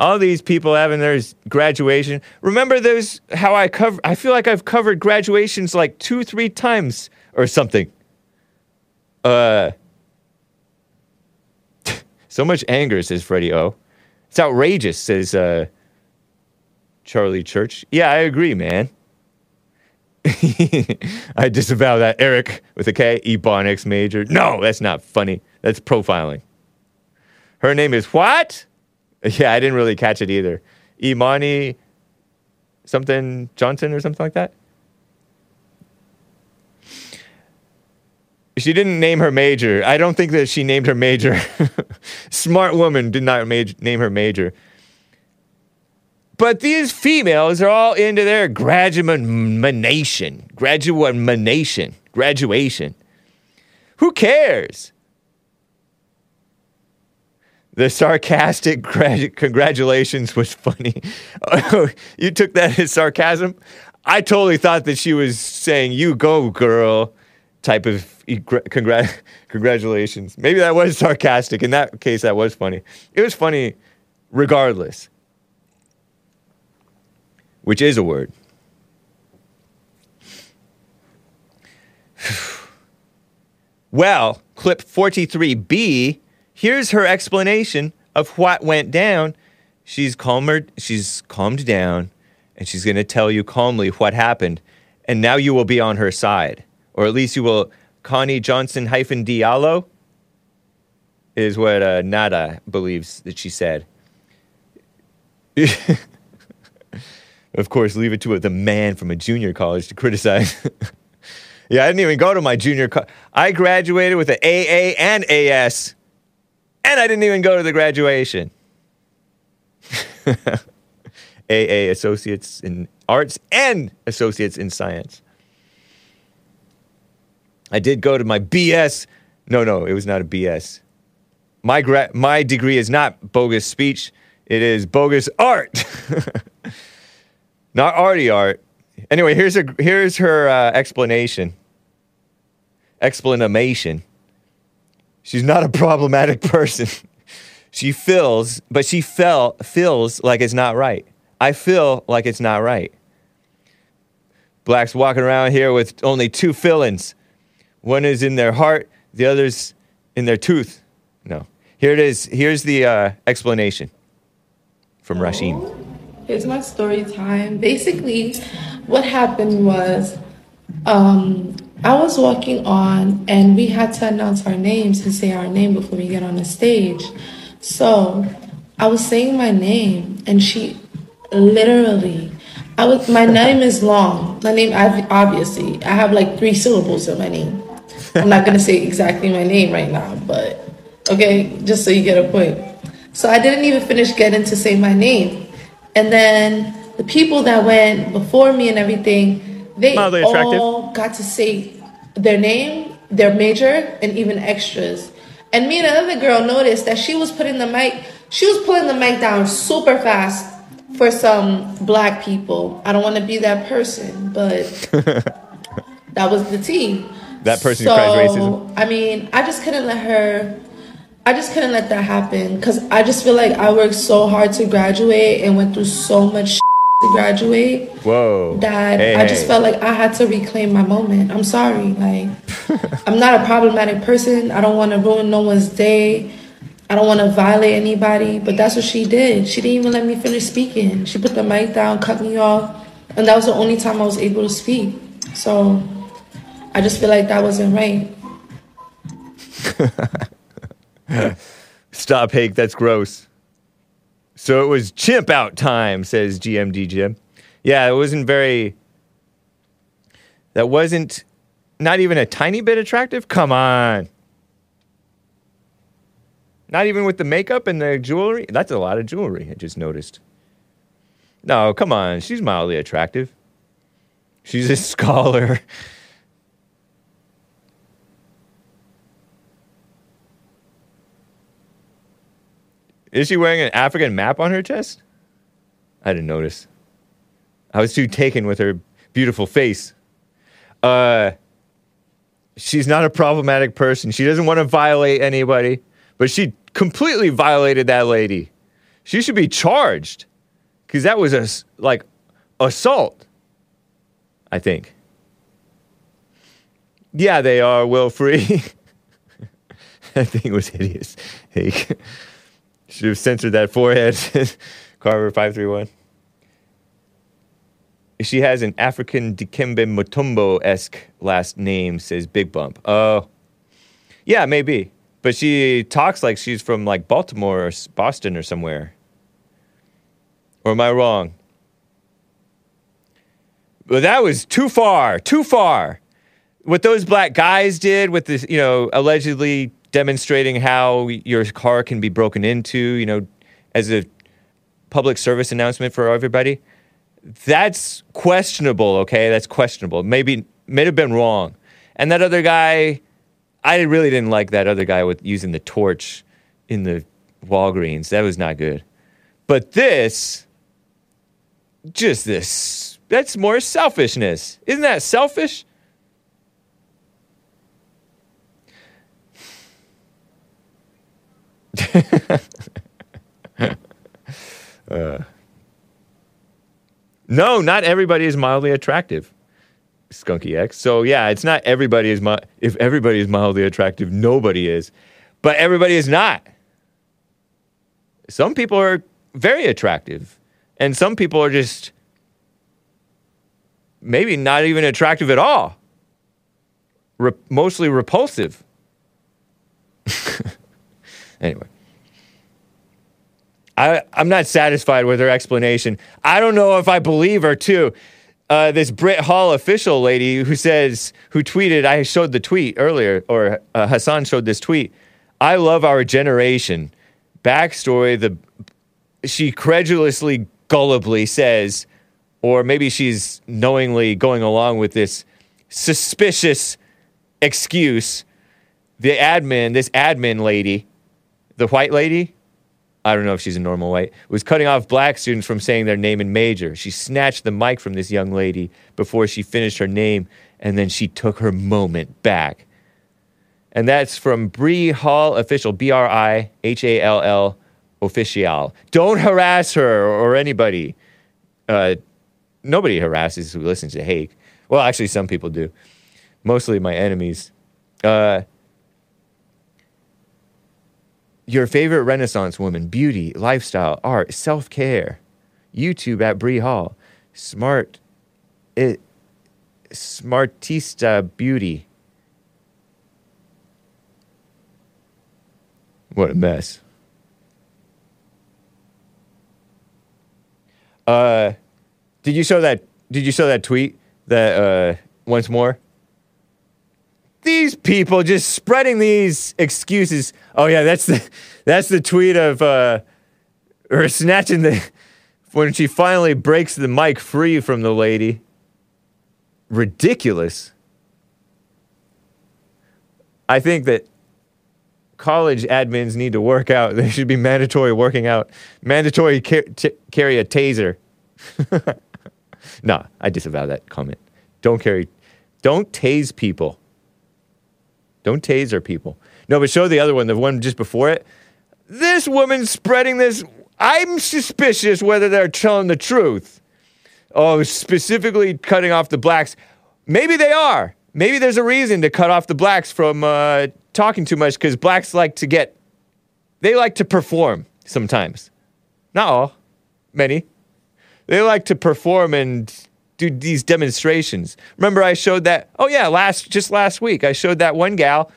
All these people having their graduation. Remember those, how I feel like I've covered graduations like 2-3 times or something. So much anger, says Freddie O. It's outrageous, says Charlie Church. Yeah, I agree, man. I disavow that. Eric with a K, Ebonics major. No, that's not funny. That's profiling. Her name is what? Yeah, I didn't really catch it either. Imani something Johnson or something like that? She didn't name her major. I don't think that she named her major. Smart woman did not name her major. But these females are all into their graduation. Who cares? The sarcastic congratulations was funny. You took that as sarcasm? I totally thought that she was saying, you go, girl, type of congratulations. Maybe that was sarcastic. In that case, that was funny. It was funny regardless. Which is a word. Well, clip 43B, here's her explanation of what went down. She's calmed down, and she's going to tell you calmly what happened, and now you will be on her side. Or at least you will. Connie Johnson-Diallo is what Nada believes that she said. Of course, leave it to the man from a junior college to criticize. Yeah, I didn't even go to my junior college. I graduated with an AA and AS, and I didn't even go to the graduation. AA, Associates in Arts and Associates in Science. I did go to my BS. No, it was not a BS. My degree is not bogus speech. It is bogus art. Not arty art. Anyway, here's her explanation. Explanation. She's not a problematic person. She feels like it's not right. I feel like it's not right. Blacks walking around here with only two feelings. One is in their heart, the other's in their tooth. No. Here it is. Here's the explanation from Rasheen. Here's my story time. Basically, what happened was I was walking on, and we had to announce our names and say our name before we get on the stage. So I was saying my name, and she literally... my name is long. My name, obviously, I have like 3 syllables in my name. I'm not going to say exactly my name right now, but okay, just so you get a point. So I didn't even finish getting to say my name. And then the people that went before me and everything, they all got to say their name, their major, and even extras. And me and another girl noticed that she was pulling the mic down super fast. For some black people, I don't want to be that person, but that was the tea. That person who cries racism. I mean, I just couldn't let that happen because I just feel like I worked so hard to graduate and went through so much to graduate. Whoa. I just felt like I had to reclaim my moment. I'm sorry. Like, I'm not a problematic person. I don't want to ruin no one's day. I don't want to violate anybody, but that's what she did. She didn't even let me finish speaking. She put the mic down, cut me off, and that was the only time I was able to speak. So I just feel like that wasn't right. Stop, Hake, that's gross. So it was chimp out time, says GMD Jim. Yeah, it wasn't very... That wasn't... Not even a tiny bit attractive? Come on. Not even with the makeup and the jewelry? That's a lot of jewelry, I just noticed. No, come on. She's mildly attractive. She's a scholar. Is she wearing an African map on her chest? I didn't notice. I was too taken with her beautiful face. She's not a problematic person. She doesn't want to violate anybody. But she completely violated that lady. She should be charged. Because that was assault. I think. Yeah, they are, Will Free. That thing was hideous. Hey, should have censored that forehead. Carver 531. She has an African Dikembe Mutombo-esque last name, says Big Bump. Oh. Yeah, maybe. But she talks like she's from, Baltimore or Boston or somewhere. Or am I wrong? But that was too far! what those black guys did with this, you know, allegedly demonstrating how your car can be broken into, you know, as a public service announcement for everybody, that's questionable, okay? That's questionable. Maybe, may have been wrong. And that other guy, I really didn't like that other guy with using the torch in the Walgreens. That was not good. But this, just this, that's more selfishness. Isn't that selfish? No, not everybody is mildly attractive, Skunky X. So yeah, it's not everybody is if everybody is mildly attractive, nobody is. But everybody is not. Some people are very attractive, and some people are just maybe not even attractive at all. Mostly repulsive. Anyway. I'm not satisfied with her explanation. I don't know if I believe her, too. This Brit Hall official lady who tweeted, I showed the tweet earlier, or Hassan showed this tweet. I love our generation. Backstory, she credulously, gullibly says, or maybe she's knowingly going along with this suspicious excuse. This admin lady, the white lady, I don't know if she's a normal white, was cutting off black students from saying their name and major. She snatched the mic from this young lady before she finished her name, and then she took her moment back. And that's from Bri Hall Official, Brihall Official. Don't harass her or anybody. Nobody harasses who listens to Hake. Well, actually, some people do. Mostly my enemies. Your favorite Renaissance woman, beauty, lifestyle, art, self-care. YouTube at Bri Hall. Smartista beauty. What a mess. Did you show that tweet that once more? These people just spreading these excuses. Oh yeah, that's the tweet of her snatching when she finally breaks the mic free from the lady. Ridiculous. I think that college admins need to work out. They should be mandatory working out. Mandatory carry a taser. Nah, I disavow that comment. Don't tase people. Don't taser people. No, but show the other one, the one just before it. This woman spreading this, I'm suspicious whether they're telling the truth. Oh, specifically cutting off the blacks. Maybe they are. Maybe there's a reason to cut off the blacks from talking too much because blacks they like to perform sometimes. Not all. Many. They like to perform and do these demonstrations. Remember I showed that, last week, I showed that one gal,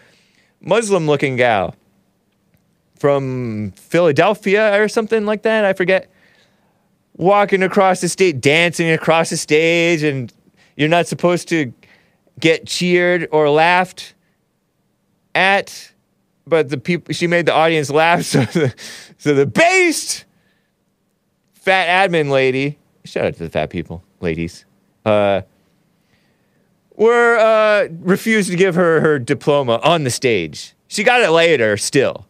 Muslim-looking gal, from Philadelphia or something like that, I forget, walking across the stage, dancing across the stage, and you're not supposed to get cheered or laughed at, but she made the audience laugh, so the based fat admin lady, shout out to the fat people, ladies, refused to give her diploma on the stage. She got it later still,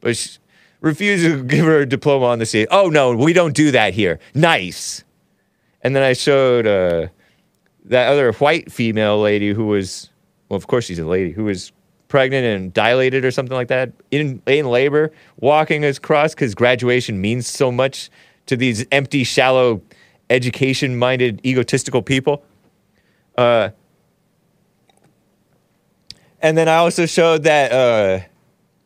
but she refused to give her diploma on the stage. Oh no, we don't do that here. Nice. And then I showed that other white female lady who was, well, of course she's a lady, who was pregnant and dilated or something like that, in labor, walking across because graduation means so much to these empty, shallow, education-minded, egotistical people. And then I also showed that,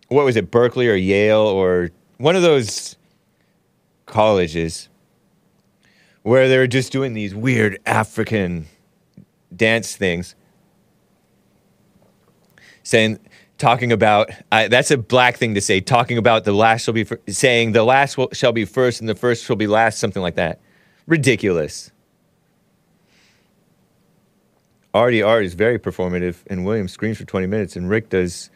what was it, Berkeley or Yale or one of those colleges where they were just doing these weird African dance things, talking about, that's a black thing to say, talking about the last shall be, saying the last shall be first and the first shall be last, something like that. Ridiculous. RDR is very performative, and Williams screams for 20 minutes, and Rick does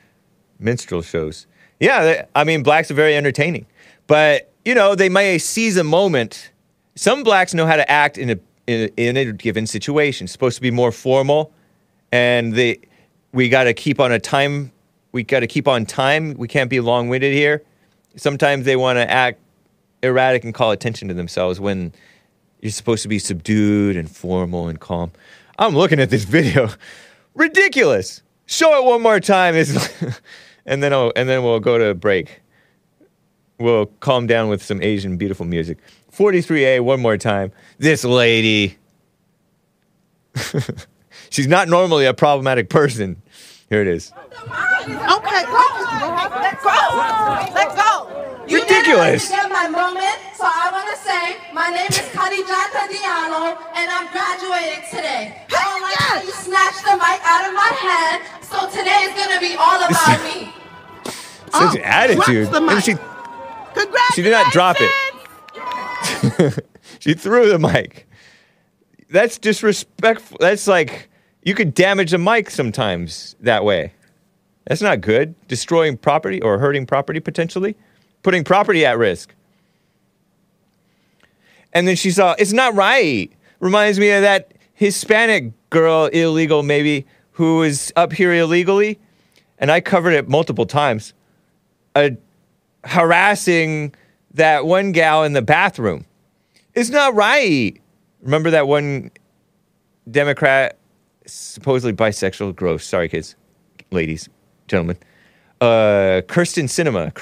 minstrel shows. Yeah, I mean, blacks are very entertaining. But, you know, they may seize a moment. Some blacks know how to act in a given situation. It's supposed to be more formal, and we got to keep on time. We can't be long-winded here. Sometimes they want to act erratic and call attention to themselves when you're supposed to be subdued and formal and calm. I'm looking at this video. Ridiculous. Show it one more time. And then we'll go to a break. We'll calm down with some Asian beautiful music. 43A, one more time. This lady. She's not normally a problematic person. Here it is. Okay, go. Let's go. Let's go. You ridiculous. Didn't get my moment, so I want to say my name is Khadija Diallo, and I'm graduating today. I don't like how you snatched the mic out of my hand, so today is going to be all about me. Such an attitude. And she did not drop it. She threw the mic. That's disrespectful. That's like, you could damage a mic sometimes that way. That's not good. Destroying property or hurting property potentially. Putting property at risk. And then she saw, it's not right. Reminds me of that Hispanic girl, illegal maybe, who is up here illegally. And I covered it multiple times. Harassing that one gal in the bathroom. It's not right. Remember that one Democrat, supposedly bisexual, gross, sorry kids, ladies, gentlemen. Kyrsten Sinema,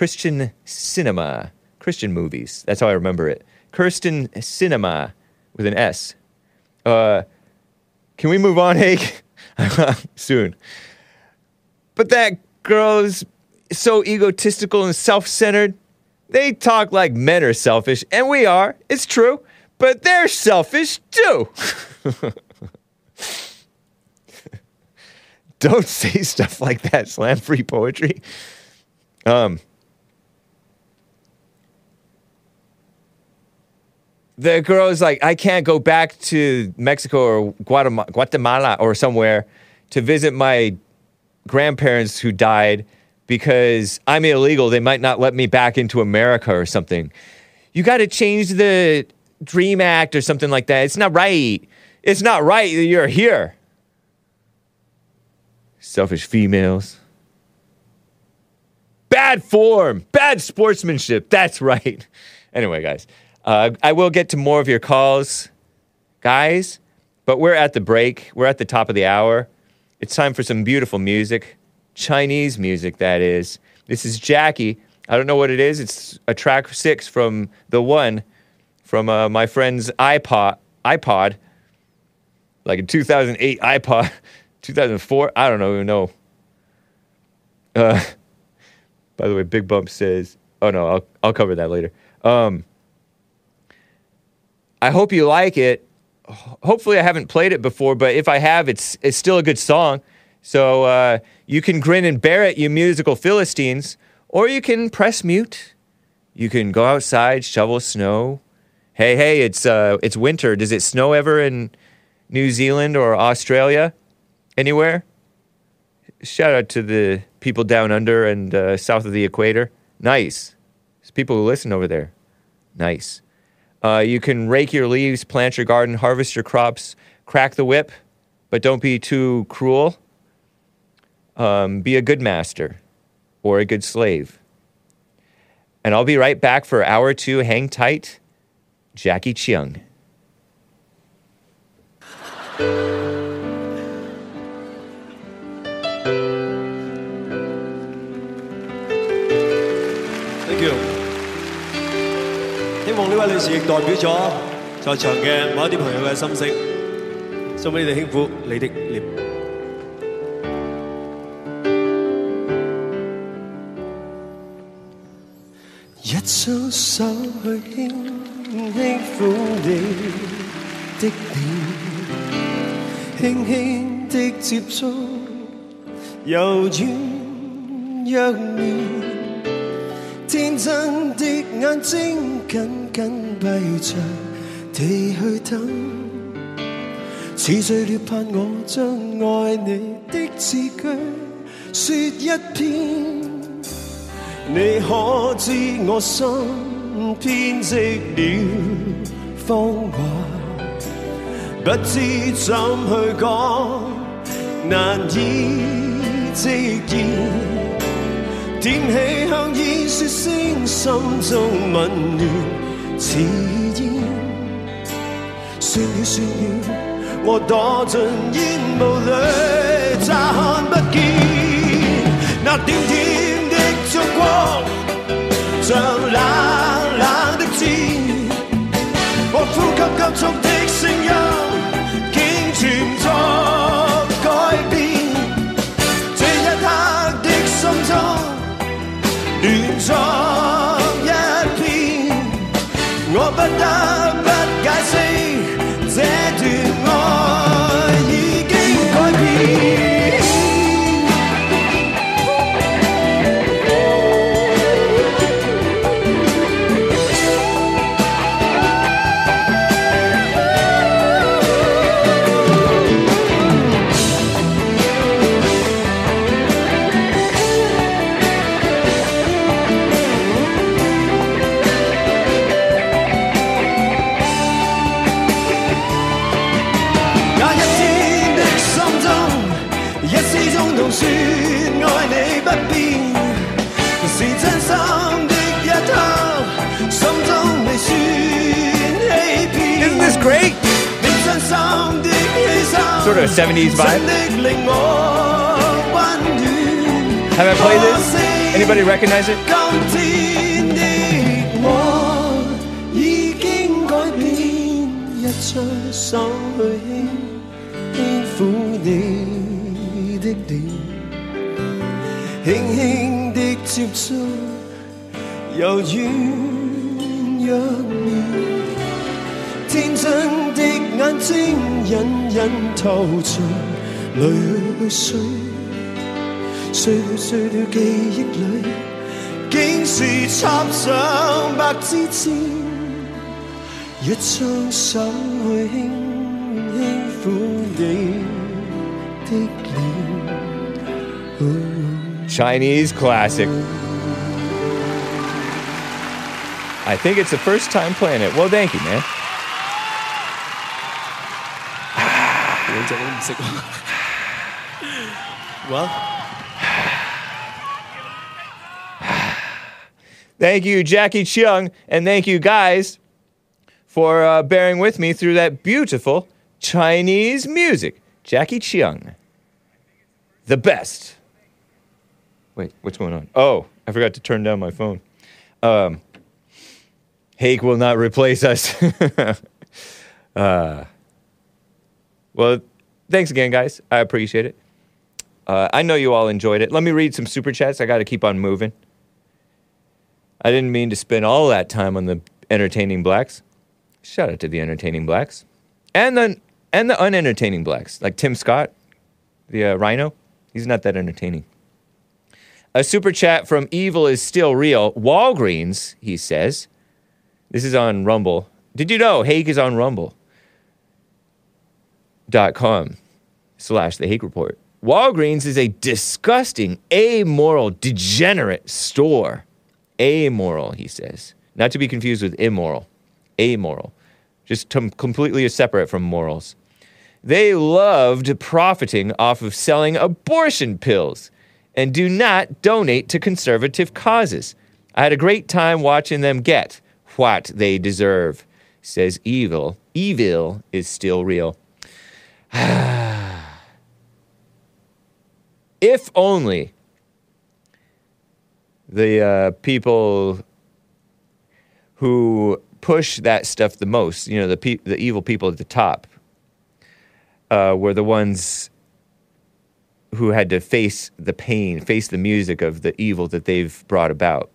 Christian movies, that's how I remember it. Kyrsten Sinema, with an S. Can we move on, Hake? Soon. But that girl's so egotistical and self-centered. They talk like men are selfish, and we are, it's true. But they're selfish, too! Don't say stuff like that, slam-free poetry. The girl is like, I can't go back to Mexico or Guatemala or somewhere to visit my grandparents who died because I'm illegal. They might not let me back into America or something. You gotta change the Dream Act or something like that. It's not right. It's not right that you're here. Selfish females. Bad form. Bad sportsmanship. That's right. Anyway, guys, I will get to more of your calls, guys, but we're at the break. We're at the top of the hour. It's time for some beautiful music. Chinese music, that is. This is Jacky. I don't know what it is. It's a track 6 from the one. From my friend's iPod, like a 2008 iPod, 2004, I don't even know. By the way, Big Bump says, oh no, I'll cover that later. I hope you like it. Hopefully I haven't played it before, but if I have, it's still a good song. So you can grin and bear it, you musical Philistines, or you can press mute. You can go outside, shovel snow. Hey, it's winter. Does it snow ever in New Zealand or Australia? Anywhere? Shout out to the people down under and south of the equator. Nice. There's people who listen over there. Nice. You can rake your leaves, plant your garden, harvest your crops, crack the whip, but don't be too cruel. Be a good master or a good slave. And I'll be right back for hour 2. Hang tight. Jacky Cheung. Thank you. Hy vọng呢位女士亦代表咗在場嘅某一啲朋友嘅心聲，送俾你哋輕撫你的臉。一雙手去輕輕撫你的臉，輕輕的接觸，柔軟若面，天真的眼睛緊緊閉著地去等，似醉了盼我將愛你的字句說一遍，你可知我心編織了謊話，不知怎去講，難以直言。點起香煙，說聲心中溫暖似煙。算了，我躲進煙霧裏，乍看不見那點點的燭光，像冷冷的箭。我呼吸急促的聲音，竟存在改變。這一刻的心中。亂作一片，我不得不解釋，這段愛已經改變。Isn't this great? Sort of a 70s vibe. Have I played this? Anybody recognize it? Chinese classic. I think it's the first time playing it. Well, thank you, man. Well, thank you, Jacky Cheung, and thank you guys for bearing with me through that beautiful Chinese music. Jacky Cheung, the best. Wait, what's going on? Oh, I forgot to turn down my phone. Hake will not replace us. Well, thanks again, guys. I appreciate it. I know you all enjoyed it. Let me read some super chats. I got to keep on moving. I didn't mean to spend all that time on the entertaining blacks. Shout out to the entertaining blacks. And the unentertaining blacks, like Tim Scott, the rhino. He's not that entertaining. A super chat from Evil Is Still Real. Walgreens, he says. This is on Rumble. Did you know Hake is on Rumble.com/The Hake Report? Walgreens is a disgusting, amoral, degenerate store. Amoral, he says. Not to be confused with immoral. Amoral. Just completely separate from morals. They loved profiting off of selling abortion pills and do not donate to conservative causes. I had a great time watching them get what they deserve, says Evil. Evil Is Still Real. If only the people who push that stuff the most, you know, the evil people at the top, were the ones who had to face the pain, face the music of the evil that they've brought about.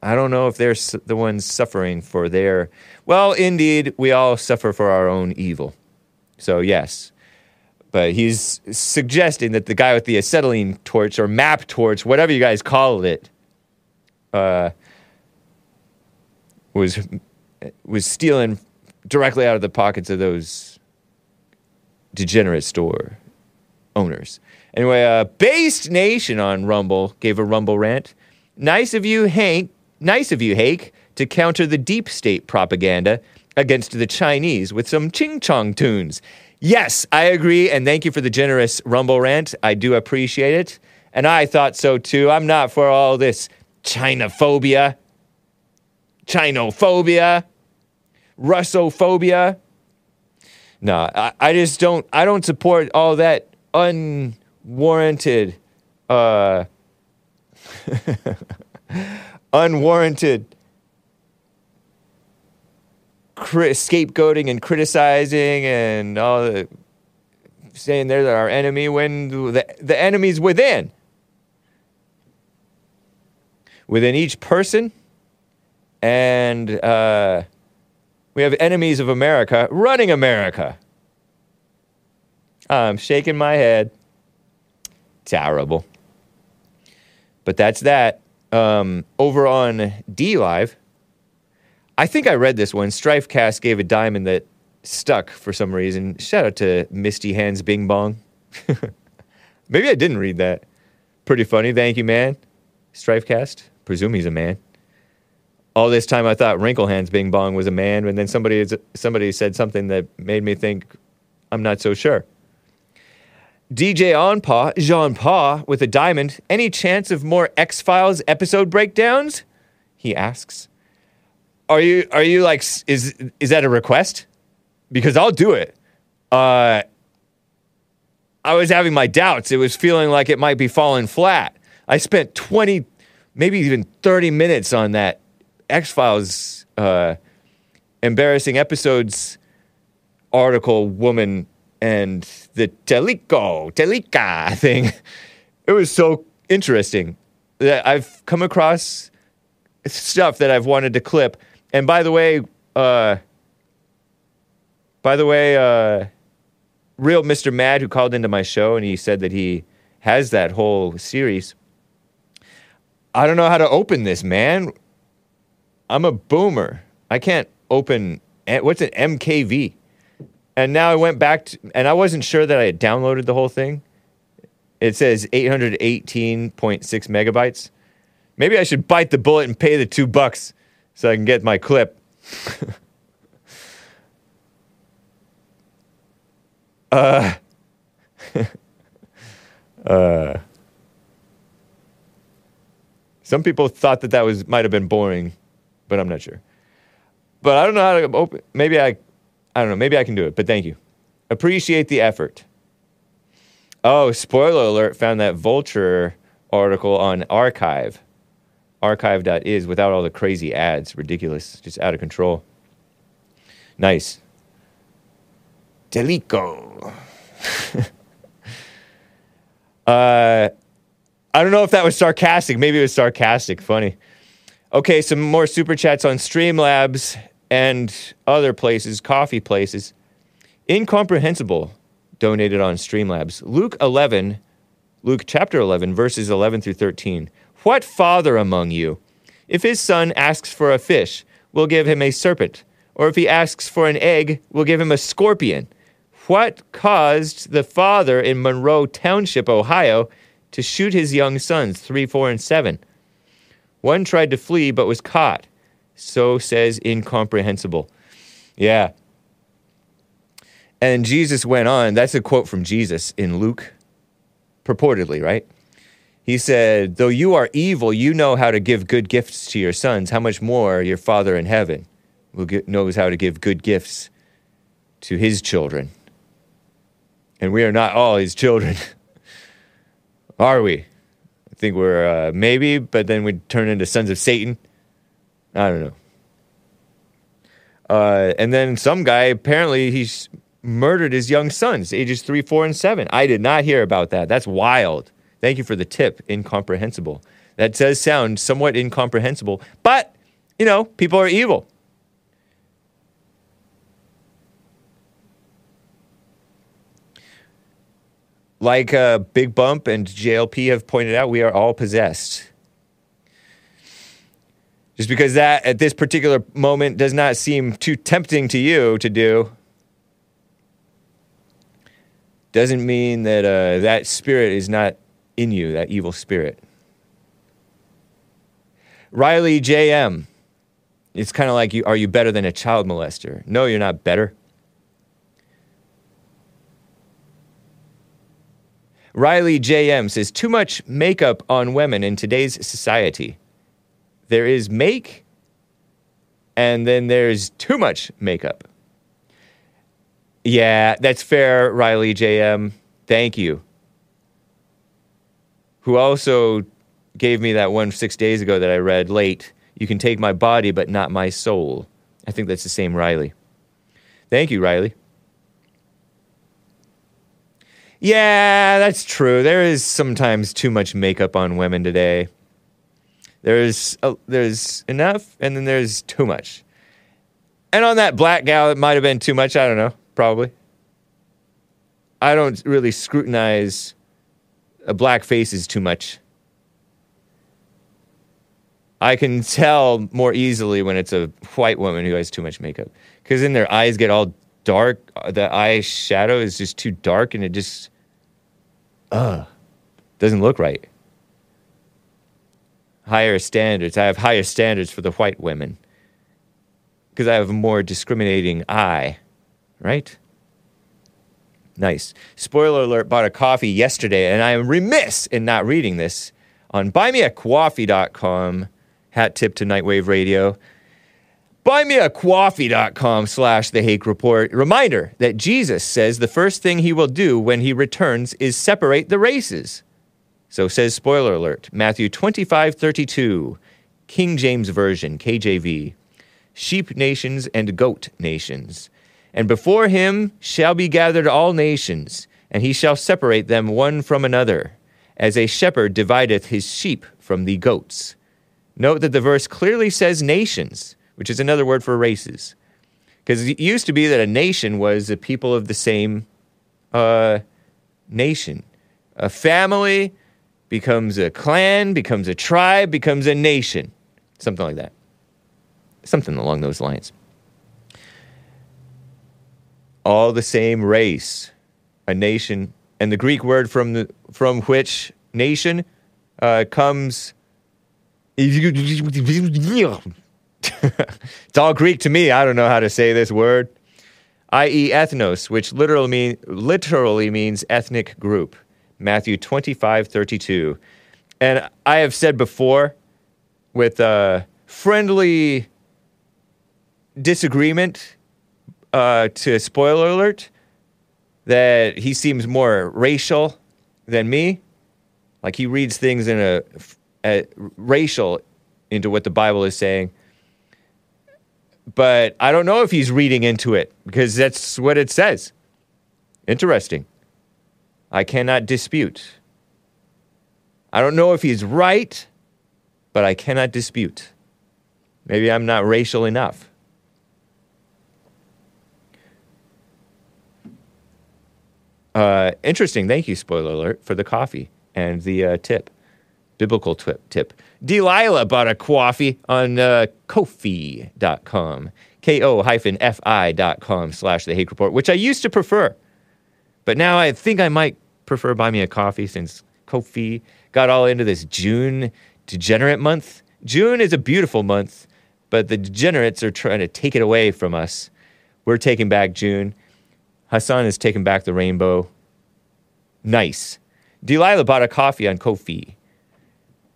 I don't know if they're the ones suffering for their... Well, indeed, we all suffer for our own evil. So, yes. But he's suggesting that the guy with the acetylene torch or map torch, whatever you guys call it, was stealing directly out of the pockets of those degenerate store owners. Anyway, Based Nation on Rumble gave a Rumble rant. Nice of you, Hake, to counter the deep state propaganda against the Chinese with some ching-chong tunes. Yes, I agree, and thank you for the generous Rumble rant. I do appreciate it, and I thought so too. I'm not for all this Chinophobia, Russophobia. No, I just don't. I don't support all that unwarranted scapegoating and criticizing and all the saying they're our enemy when the enemy's within each person. And we have enemies of America running America. I'm shaking my head. Terrible. But that's that. Over on D Live, I think I read this one. Strifecast gave a diamond that stuck for some reason. Shout out to Misty Hands Bing Bong. Maybe I didn't read that. Pretty funny. Thank you, man. Strifecast. Presume he's a man. All this time I thought Wrinkle Hands Bing Bong was a man, and then somebody said something that made me think I'm not so sure. DJ Onpa, Jean-Pa, with a diamond. Any chance of more X-Files episode breakdowns? He asks. Are you like, is that a request? Because I'll do it. I was having my doubts. It was feeling like it might be falling flat. I spent 20, maybe even 30 minutes on that X-Files embarrassing episodes article, woman, and the Telika thing. It was so interesting that I've come across stuff that I've wanted to clip. And by the way, Real Mr. Mad, who called into my show, and he said that he has that whole series. I don't know how to open this, man. I'm a boomer. I can't open... What's an MKV? And now I went back to... And I wasn't sure that I had downloaded the whole thing. It says 818.6 megabytes. Maybe I should bite the bullet and pay the $2 so I can get my clip. Some people thought that was might have been boring, but I'm not sure. But I don't know how to open... I don't know. Maybe I can do it, but thank you. Appreciate the effort. Oh, spoiler alert. Found that Vulture article on Archive. Archive.is, without all the crazy ads. Ridiculous. Just out of control. Nice. Delico. I don't know if that was sarcastic. Maybe it was sarcastic. Funny. Okay, some more super chats on Streamlabs and other places, coffee places. Incomprehensible donated on Streamlabs. Luke chapter 11, verses 11 through 13. What father among you, if his son asks for a fish, will give him a serpent? Or if he asks for an egg, will give him a scorpion? What caused the father in Monroe Township, Ohio, to shoot his young sons, 3, 4, and 7? One tried to flee, but was caught. So says Incomprehensible. Yeah. And Jesus went on. That's a quote from Jesus in Luke, purportedly, right? He said, though you are evil, you know how to give good gifts to your sons. How much more your Father in heaven knows how to give good gifts to his children. And we are not all his children. Are we? I think we're maybe, but then we'd turn into sons of Satan. I don't know. And then some guy, apparently he's murdered his young sons, ages 3, 4, and 7. I did not hear about that. That's wild. Thank you for the tip, Incomprehensible. That does sound somewhat incomprehensible, but, you know, people are evil. Like Big Bump and JLP have pointed out, we are all possessed. Just because that, at this particular moment, does not seem too tempting to you to do, doesn't mean that that spirit is not in you, that evil spirit. Riley J.M. It's kind of like, are you better than a child molester? No, you're not better. Riley J.M. says, too much makeup on women in today's society. There is make, and then there's too much makeup. Yeah, that's fair, Riley J.M. Thank you. Who also gave me that one 6 days ago that I read late. You can take my body, but not my soul. I think that's the same Riley. Thank you, Riley. Yeah, that's true. There is sometimes too much makeup on women today. There's enough, and then there's too much. And on that black gal, it might have been too much. I don't know. Probably. I don't really scrutinize black faces too much. I can tell more easily when it's a white woman who has too much makeup. Because then their eyes get all dark. The eye shadow is just too dark, and it just... doesn't look right. Higher standards. I have higher standards for the white women because I have a more discriminating eye, right? Nice. Spoiler alert, bought a coffee yesterday, and I am remiss in not reading this on buymeacoffee.com. Hat tip to Nightwave Radio. Buymeacoffee.com/The Hake Report. Reminder that Jesus says the first thing he will do when he returns is separate the races. So says spoiler alert, Matthew 25:32, King James Version, KJV, sheep nations and goat nations. And before him shall be gathered all nations, and he shall separate them one from another, as a shepherd divideth his sheep from the goats. Note that the verse clearly says nations, which is another word for races. Because it used to be that a nation was a people of the same nation. A family becomes a clan, becomes a tribe, becomes a nation. Something like that. Something along those lines. All the same race, a nation. And the Greek word from which nation comes... It's all Greek to me. I don't know how to say this word. I.e. ethnos, which literally means ethnic group. Matthew 25:32, and I have said before, with friendly disagreement to spoiler alert, that he seems more racial than me. Like he reads things in a racial into what the Bible is saying, but I don't know if he's reading into it because that's what it says. Interesting. I cannot dispute. I don't know if he's right, but I cannot dispute. Maybe I'm not racial enough. Interesting. Thank you, spoiler alert, for the coffee and the tip. Biblical tip. Delilah bought a coffee on Ko-fi.com. ko-fi.com/The Hake Report, which I used to prefer. But now I think I might prefer Buy Me a Coffee since Ko-fi got all into this June degenerate month. June is a beautiful month, but the degenerates are trying to take it away from us. We're taking back June. Hassan is taking back the rainbow. Nice. Delilah bought a coffee on Ko-fi.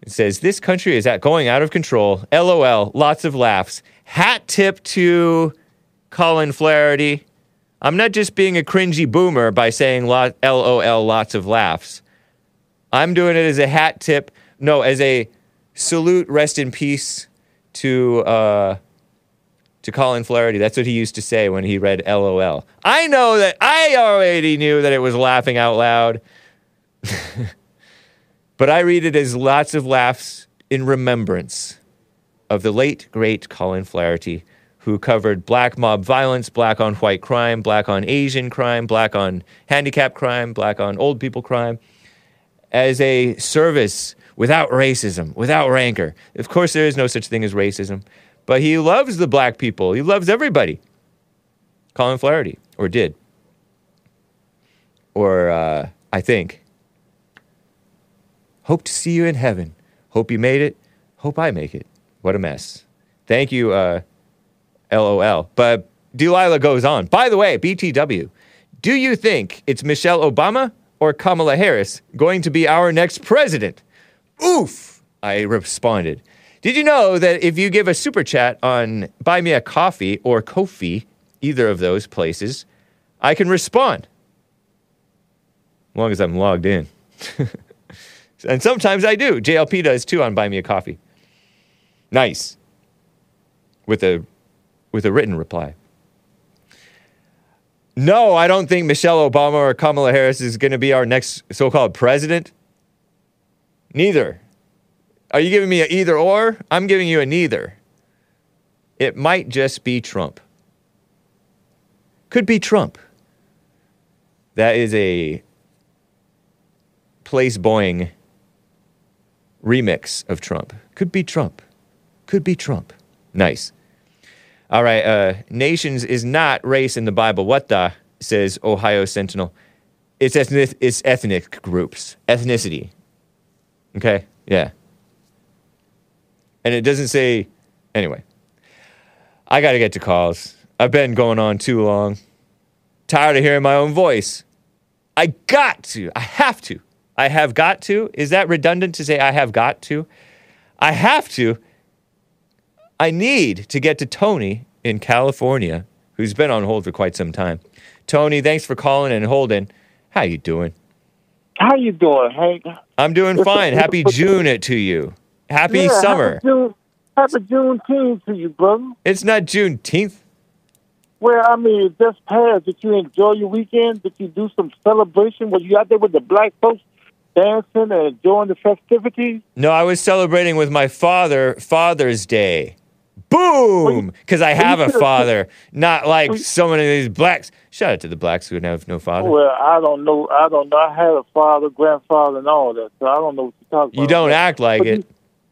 It says, this country is going out of control. LOL. Lots of laughs. Hat tip to Colin Flaherty. I'm not just being a cringy boomer by saying LOL, lots of laughs. I'm doing it as a hat tip. No, as a salute, rest in peace to Colin Flaherty. That's what he used to say when he read LOL. I know that I already knew that it was laughing out loud. But I read it as lots of laughs in remembrance of the late, great Colin Flaherty, who covered black mob violence, black on white crime, black on Asian crime, black on handicap crime, black on old people crime, as a service without racism, without rancor. Of course, there is no such thing as racism, but he loves the black people. He loves everybody. Colin Flaherty, or did. or I think. Hope to see you in heaven. Hope you made it. Hope I make it. What a mess. Thank you, LOL. But Delilah goes on. By the way, BTW, do you think it's Michelle Obama or Kamala Harris going to be our next president? Oof, I responded. Did you know that if you give a super chat on Buy Me a Coffee or Ko-fi, either of those places, I can respond? As long as I'm logged in. And sometimes I do. JLP does too on Buy Me a Coffee. Nice. With a written reply. No, I don't think Michelle Obama or Kamala Harris is going to be our next so-called president. Neither. Are you giving me an either or? I'm giving you a neither. It might just be Trump. Could be Trump. That is a Place Boeing remix of Trump. Could be Trump. Could be Trump. Nice. All right, nations is not race in the Bible. What the, says Ohio Sentinel. It's ethnic groups. Ethnicity. Okay? Yeah. And it doesn't say... Anyway. I gotta get to calls. I've been going on too long. Tired of hearing my own voice. I got to. I have to. I have got to. Is that redundant to say I have got to? I have to. I need to get to Tony in California, who's been on hold for quite some time. Tony, thanks for calling and holding. How you doing? How you doing, Hank? I'm doing fine. Happy June it to you. Happy summer. Happy Juneteenth to you, brother. It's not Juneteenth. Well, I mean, it just passed. Did you enjoy your weekend? Did you do some celebration? Were you out there with the black folks? Dancing and enjoying the festivities? No, I was celebrating with my father, Father's Day. Boom! Because I have a father, not like so many of these blacks. Shout out to the blacks who have no father. Well, I don't know. I had a father, grandfather, and all that, so I don't know what you're talking about. You don't act like it.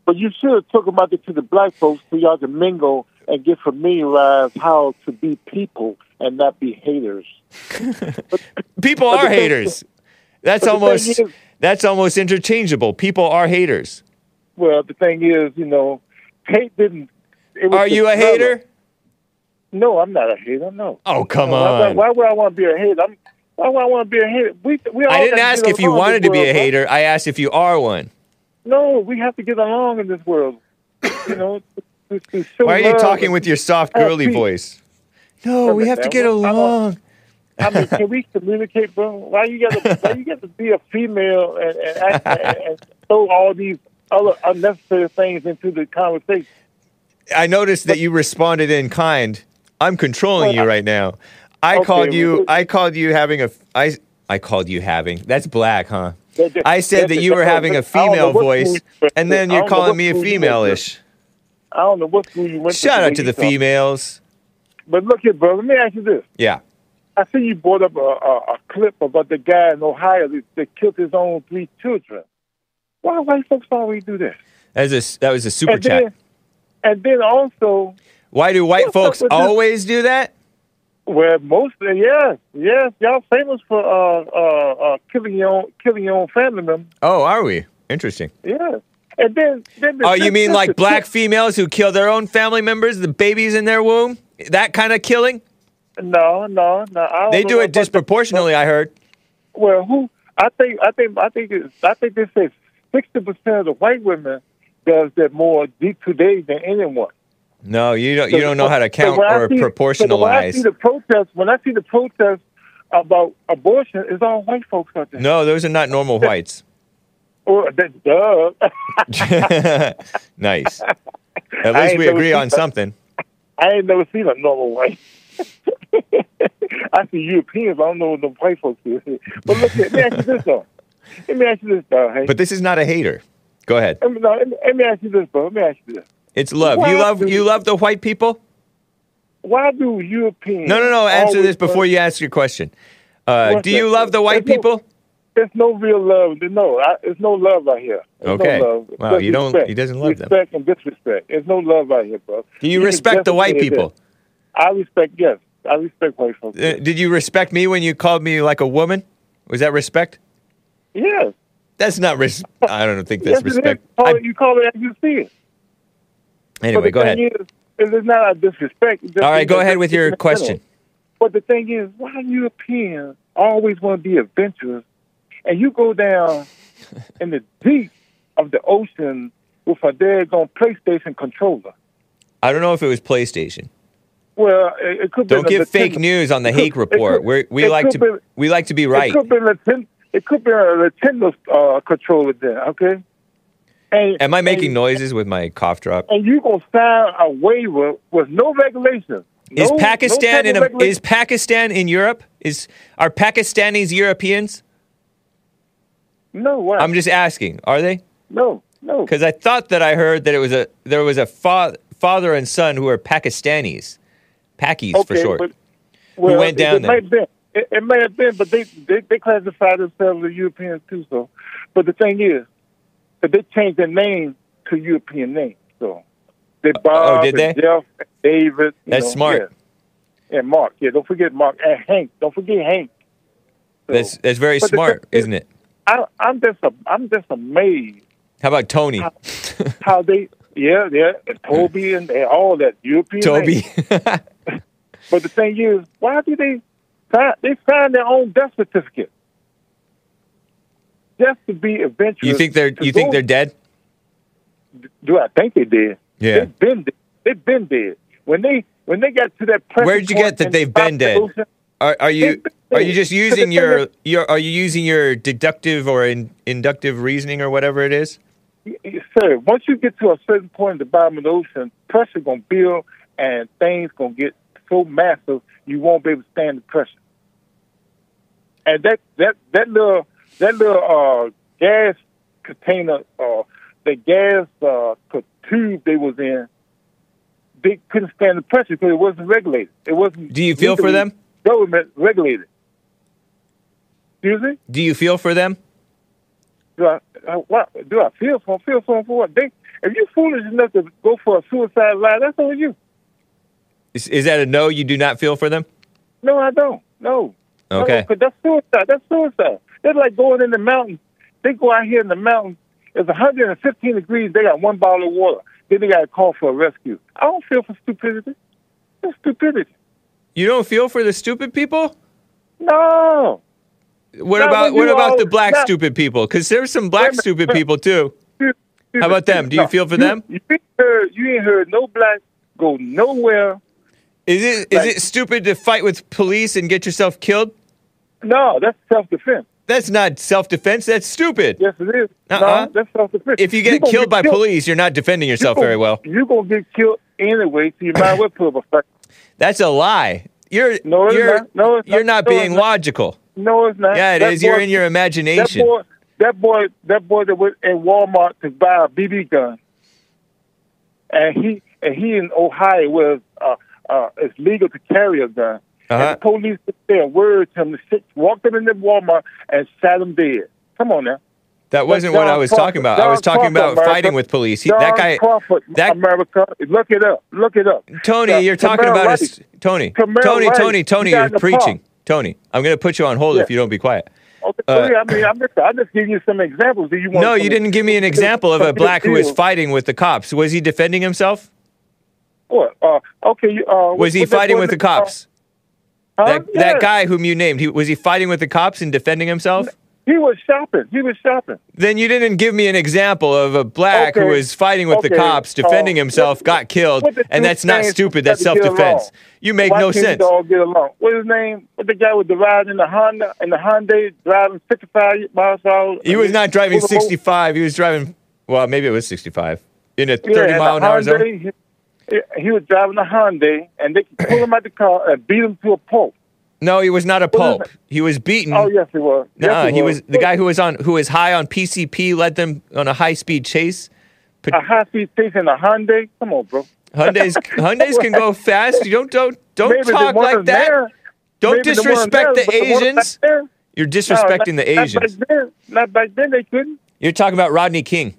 But you should have talked about it to the black folks so y'all can mingle and get familiarized how to be people and not be haters. People are haters. That's almost interchangeable. People are haters. Well, the thing is, you know, hate didn't... Are you a hater? No, I'm not a hater, no. Oh, come on. Why would I want to be a hater? Why would I want to be a hater? I didn't ask if you wanted to be a hater. I asked if you are one. No, we have to get along in this world. You know, why are you talking with your soft, girly voice? No, we have to get along. I mean, can we communicate, bro? Why you gotta be a female and throw all these other unnecessary things into the conversation? I noticed that you responded in kind. I'm controlling you right now. I called you having. That's black, huh? I said that you were having a female voice, and then you're calling me a female-ish. I don't know what school you went to. Shout out to the females. But look here, bro. Let me ask you this. Yeah. I see you brought up a clip about the guy in Ohio that killed his own 3 children. Why white folks always do that? That was a super chat. And then also... Why do white folks always do that? Well, mostly, yes. Yes, y'all famous for killing your own family member. Oh, are we? Interesting. Yeah. And then oh, you mean like black females who kill their own family members, the babies in their womb? That kind of killing? No. They do it disproportionately. I heard. Well, I think they say 60% of the white women does that more deep today than anyone. No, you don't know how to count or proportionalize. So when I see the protests about abortion, it's all white folks out there. No, those are not normal whites. Or that duh. Nice. At least we agree on something. I ain't never seen a normal white. I see Europeans. I don't know what the white folks do. But look, let me ask you this, though. Hey? But this is not a hater. Go ahead. Let me ask you this, bro. It's love. You love the white people? Why do Europeans... No. Answer this before you ask your question. Do you love the white people? There's no real love. There's no love out here. Okay. No love. Wow, you don't... He doesn't love them. Respect and disrespect. There's no love out here, bro. Do you respect the white people? I respect white folks. Did you respect me when you called me like a woman? Was that respect? Yes. That's not respect. I don't think that's respect. You call it as you see it. Anyway, go ahead. It's not a disrespect. All right, go ahead with your question. But the thing is, why Europeans always want to be adventurous, and you go down in the deep of the ocean with a daggone PlayStation controller? I don't know if it was PlayStation. Well, it could be. Don't give fake news on the Hake Report. We like to be right. It could be a Nintendo controller there, okay? And, am I making noises with my cough drop? And you gonna sign a waiver with no regulation? Is Pakistan in Europe? Are Pakistanis Europeans? No. Why? I'm just asking. Are they? No. Because I thought that I heard that there was a father and son who are Pakistanis, Pakis for short, who went down there. It may have been, but they classify themselves as Europeans too. So, but the thing is that they changed their name to European names. So, they Bob, did they? And Jeff, and David. That's smart. Yeah. And Mark. Yeah, don't forget Mark and Hank. Don't forget Hank. So, that's very smart, isn't it? I'm just amazed. How about Tony? How they? Yeah, and Toby and all that European. Toby. But the thing is, why do they? They signed their own death certificate just to be adventurous. You think they're dead? Do I think they did? Yeah, they've been dead. When they got to that press. Where did you get that they've been dead? Are you just using your deductive or inductive reasoning or whatever it is? Sir, once you get to a certain point in the bottom of the ocean, pressure gonna build and things gonna get so massive you won't be able to stand the pressure. And that little gas container, the gas tube they was in, they couldn't stand the pressure because it wasn't regulated. It wasn't. Do you feel for them? Government regulated. Excuse me? Do you feel for them? Do I feel for them? Feel for them for what? If you're foolish enough to go for a suicide line, that's on you. Is that a no? You do not feel for them? No, I don't. No. Okay. No, that's suicide. That's like going in the mountains. They go out here in the mountains. It's 115 degrees. They got one bottle of water. Then they got to call for a rescue. I don't feel for stupidity. That's stupidity. You don't feel for the stupid people? No. What about the black stupid people? Because there's some black stupid people too. How about them? Do you feel for them? You ain't heard no black go nowhere. Is it stupid to fight with police and get yourself killed? No, that's self-defense. That's not self-defense. That's stupid. Yes, it is. No, that's self-defense. If you get killed by police, you're not defending yourself very well. You're going to get killed anyway, so you might as well put up a fight. That's a lie. You're not being logical. No, it's not. Yeah, it is. You're in your imagination. That boy that went in Walmart to buy a BB gun, and he in Ohio was... it's legal to carry a gun. Uh-huh. And the police just said words to him, walked him into Walmart and shot him dead. Come on now. That wasn't what I was talking about. I was talking about fighting with police. That guy, America, look it up. Tony, you're talking about us. Tony, you're preaching. Tony, I'm going to put you on hold if you don't be quiet. Okay, I'm just giving you some examples. Do you want? No, you didn't give me an example of a black who was fighting with the cops. Was he defending himself? What? Okay. Was he fighting with the cops? That guy whom you named, was he fighting with the cops and defending himself? He was shopping. Then you didn't give me an example of a black who was fighting with the cops, defending himself, got killed, and that's not stupid. That's self-defense. You make no sense. All get along. What's his name? What the guy was riding in the Hyundai driving 65 miles an hour? He was not driving 65. He was driving. Well, maybe it was 65 in a 30-mile-an-hour zone. He was driving a Hyundai, and they pulled him out the car and beat him to a pulp. No, he was not a pulp. He was beaten. Oh, yes, he was. He was the guy who was high on PCP led them on a high-speed chase. A high-speed chase in a Hyundai? Come on, bro. Hyundais can go fast. You don't talk like that. Don't disrespect the Asians. You're disrespecting the Asians. Not back then they couldn't. You're talking about Rodney King.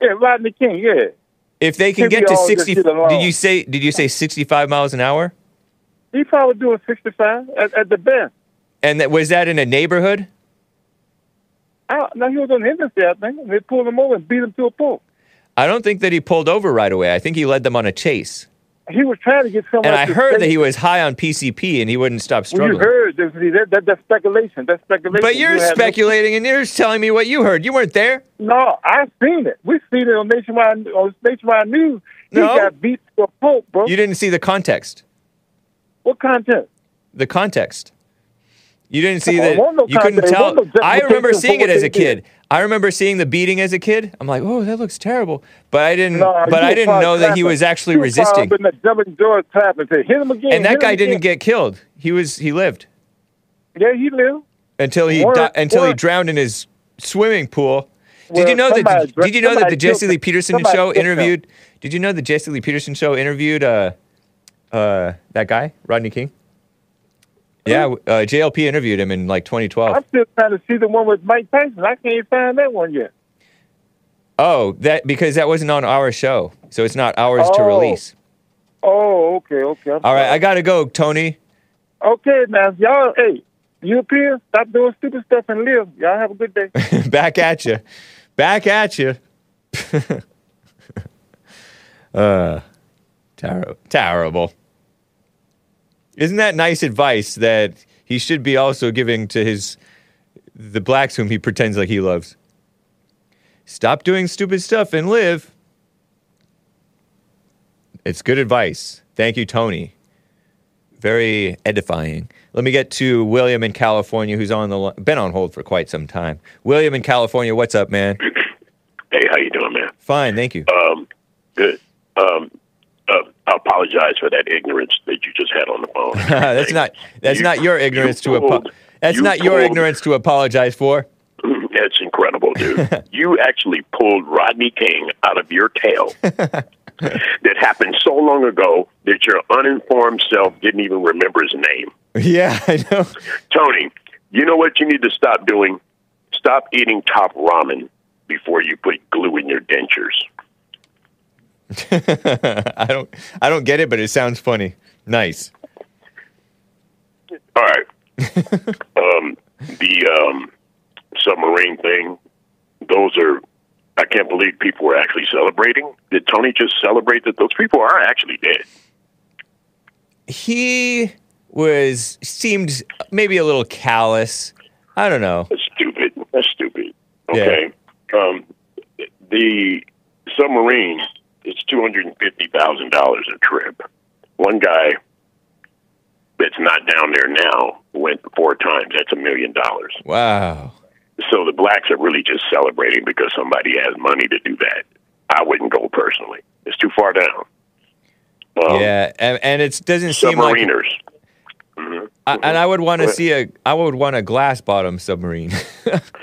Yeah, Rodney King. Yeah. If they can get to 60, did you say 65 miles an hour? He probably doing 65 at the best. And was that in a neighborhood? out. Now, he was on the embassy, I think, and they pulled him over and beat him to a pulp. I don't think that he pulled over right away. I think he led them on a chase. He was trying to get someone. And I heard that he was high on PCP and he wouldn't stop struggling. Well, you heard. That's speculation. That's speculation. But you're speculating and you're telling me what you heard. You weren't there. No, I've seen it. We've seen it on Nationwide News. No. He got beat to a pulp, bro. You didn't see the context. What context? The context. You didn't see that. You couldn't tell. I remember seeing it as a kid. I remember seeing the beating as a kid. I'm like, oh, that looks terrible. But I didn't know that he was actually resisting. And that guy didn't get killed. He lived. Yeah, he lived until he drowned in his swimming pool. Did you know that the Jesse Lee Peterson show interviewed? Did you know the Jesse Lee Peterson show interviewed that guy, Rodney King? Yeah, JLP interviewed him in, 2012. I'm still trying to see the one with Mike Tyson. I can't find that one yet. Oh, because that wasn't on our show, so it's not ours to release. Oh, okay. All right, I got to go, Tony. Okay, now, y'all, hey, Europeans, stop doing stupid stuff and live. Y'all have a good day. Back at you. Terrible. Isn't that nice advice that he should be also giving to the blacks whom he pretends like he loves? Stop doing stupid stuff and live. It's good advice. Thank you, Tony. Very edifying. Let me get to William in California, who's been on hold for quite some time. William in California, what's up, man? Hey, how you doing, man? Fine, thank you. Good. I apologize for that ignorance that you just had on the phone. That's not your ignorance to apologize for. That's incredible, dude. You actually pulled Rodney King out of your tail. That happened so long ago that your uninformed self didn't even remember his name. Yeah, I know. Tony, you know what you need to stop doing? Stop eating top ramen before you put glue in your dentures. I don't get it, but it sounds funny. Nice. All right. The submarine thing. Those are. I can't believe people were actually celebrating. Did Tony just celebrate that those people are actually dead? He seemed maybe a little callous. I don't know. That's stupid. Okay. Yeah. The submarine. It's $250,000 a trip. One guy that's not down there now went 4 times. That's $1 million. Wow. So the blacks are really just celebrating because somebody has money to do that. I wouldn't go personally. It's too far down. Yeah, and it doesn't seem like... Submariners. Mm-hmm. I would want a glass bottom submarine.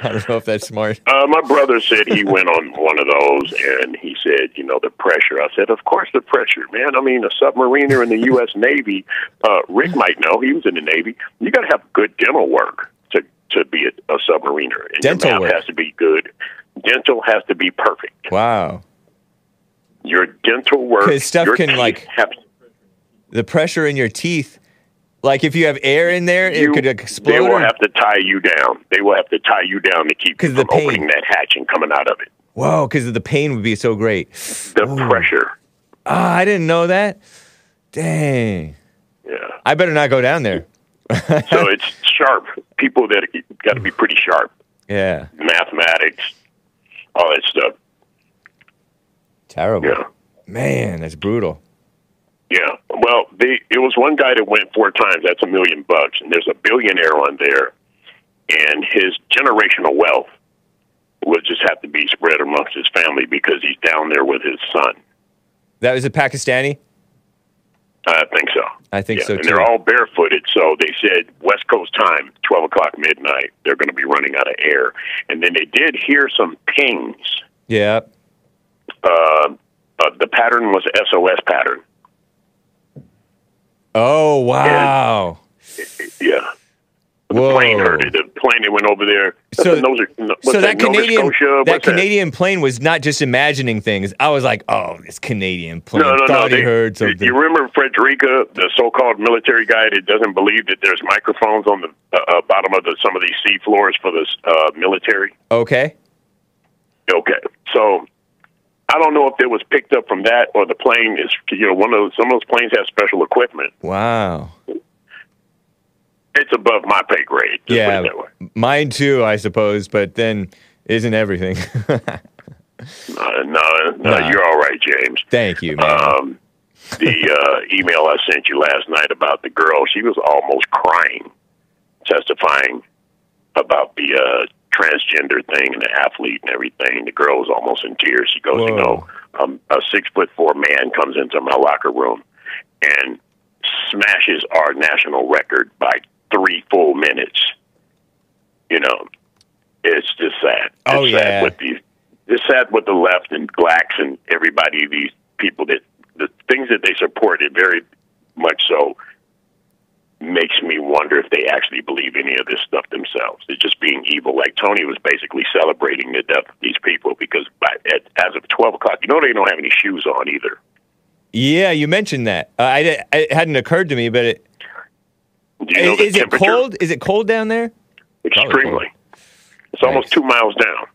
I don't know if that's smart. My brother said he went on one of those, and he said, the pressure. I said, of course the pressure, man. I mean, a submariner in the U.S. Navy. Rick might know. He was in the Navy. You got to have good dental work to be a submariner. And dental work has to be good. Dental has to be perfect. Wow. Your dental work. Because stuff can the pressure in your teeth. Like, if you have air in there, it could explode. They will have to tie you down. They will have to tie you down to keep you from opening that hatch and coming out of it. Whoa, because the pain would be so great. The pressure. Ah, I didn't know that. Dang. Yeah. I better not go down there. So it's sharp. People that got to be pretty sharp. Yeah. Mathematics, all that stuff. Terrible. Yeah. Man, that's brutal. Yeah, well, it was one guy that went 4 times. That's $1 million bucks, and there's a billionaire on there, and his generational wealth will just have to be spread amongst his family because he's down there with his son. That was a Pakistani? I think so. I think so, too. And they're all barefooted, so they said West Coast time, 12 o'clock midnight, they're going to be running out of air. And then they did hear some pings. Yeah. The pattern was SOS pattern. Oh, wow. Yeah. The plane heard it. The plane that went over there. That Canadian plane was not just imagining things. I was like, oh, this Canadian plane. No, no, no. He heard something. You remember Fred Rodriguez, the so-called military guy that doesn't believe that there's microphones on the bottom of some of these sea floors for the military. Okay. Okay. So I don't know if it was picked up from that or the plane is, you know, some of those planes have special equipment. Wow. It's above my pay grade. Yeah, mine too, I suppose, but then isn't everything. No, you're all right, James. Thank you, man. The email I sent you last night about the girl, she was almost crying, testifying about the transgender thing and the athlete and everything. The girl was almost in tears. She goes, Whoa. You know, a 6'4" man comes into my locker room and smashes our national record by 3 full minutes. You know, it's just sad. It's sad with the left and blacks and everybody, these people that the things that they supported very much so makes me wonder if they actually believe any of this stuff themselves. They're just being evil. Like Tony was basically celebrating the death of these people because as of 12 o'clock, you know, they don't have any shoes on either. Yeah, you mentioned that. It hadn't occurred to me, but it... Is it cold? Is it cold down there? Extremely. It's almost 2 miles down.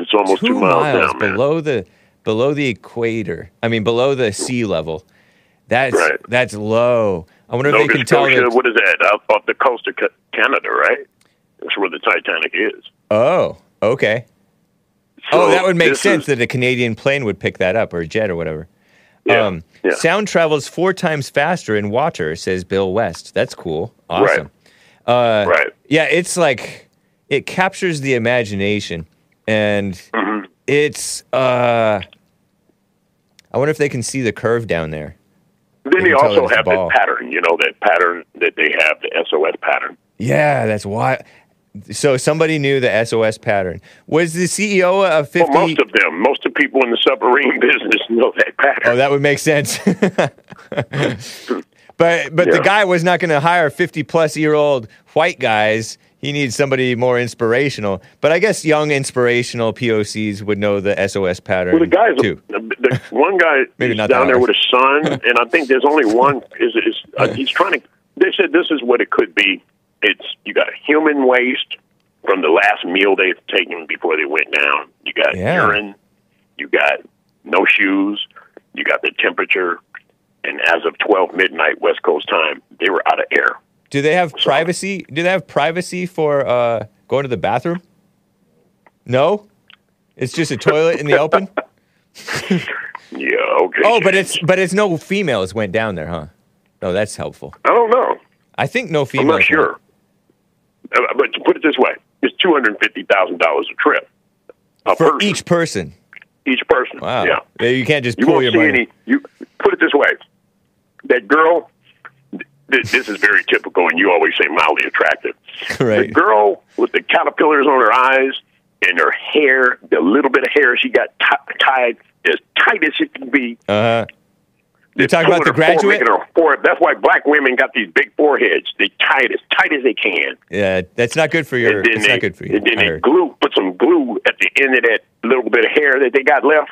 It's almost 2 miles down, man. Below the equator. I mean, below the sea level. That's low. I wonder if they can tell you. What is that? Off the coast of Canada, right? That's where the Titanic is. Oh, okay. So that would make sense that a Canadian plane would pick that up, or a jet or whatever. Yeah, yeah. Sound travels 4 times faster in water, says Bill West. That's cool. Awesome. Right. Yeah, it's like it captures the imagination. And it's, I wonder if they can see the curve down there. Then they also have that pattern, you know, that pattern that they have, the SOS pattern. Yeah, that's why. So somebody knew the SOS pattern. Was the CEO of 50... Well, most of them. Most of the people in the submarine business know that pattern. Oh, that would make sense. But the guy was not going to hire 50-plus-year-old white guys. He needs somebody more inspirational. But I guess young, inspirational POCs would know the SOS pattern, well, the guy's too. The one guy is down there with his son, and I think there's only one. He's trying to... They said this is what it could be. You got human waste from the last meal they've taken before they went down. You got urine. You got no shoes. You got the temperature. And as of 12 midnight West Coast time, they were out of air. Do they have privacy? Do they have privacy for going to the bathroom? No? It's just a toilet in the open? Yeah, okay. Oh, but it's no females went down there, huh? Oh, that's helpful. I don't know. I think no females. I'm not sure. But to put it this way, it's $250,000 a trip. Each person? Each person, wow. Yeah. You can't just pull your money. Put it this way. That girl, this is very typical, and you always say mildly attractive. Right. The girl with the caterpillars on her eyes and her hair, the little bit of hair she got tied as tight as it can be. Uh-huh. You're talking about The Graduate? That's why black women got these big foreheads. They tie it as tight as they can. Yeah, that's not good for your... It's not good for you. And then they put some glue at the end of that little bit of hair that they got left,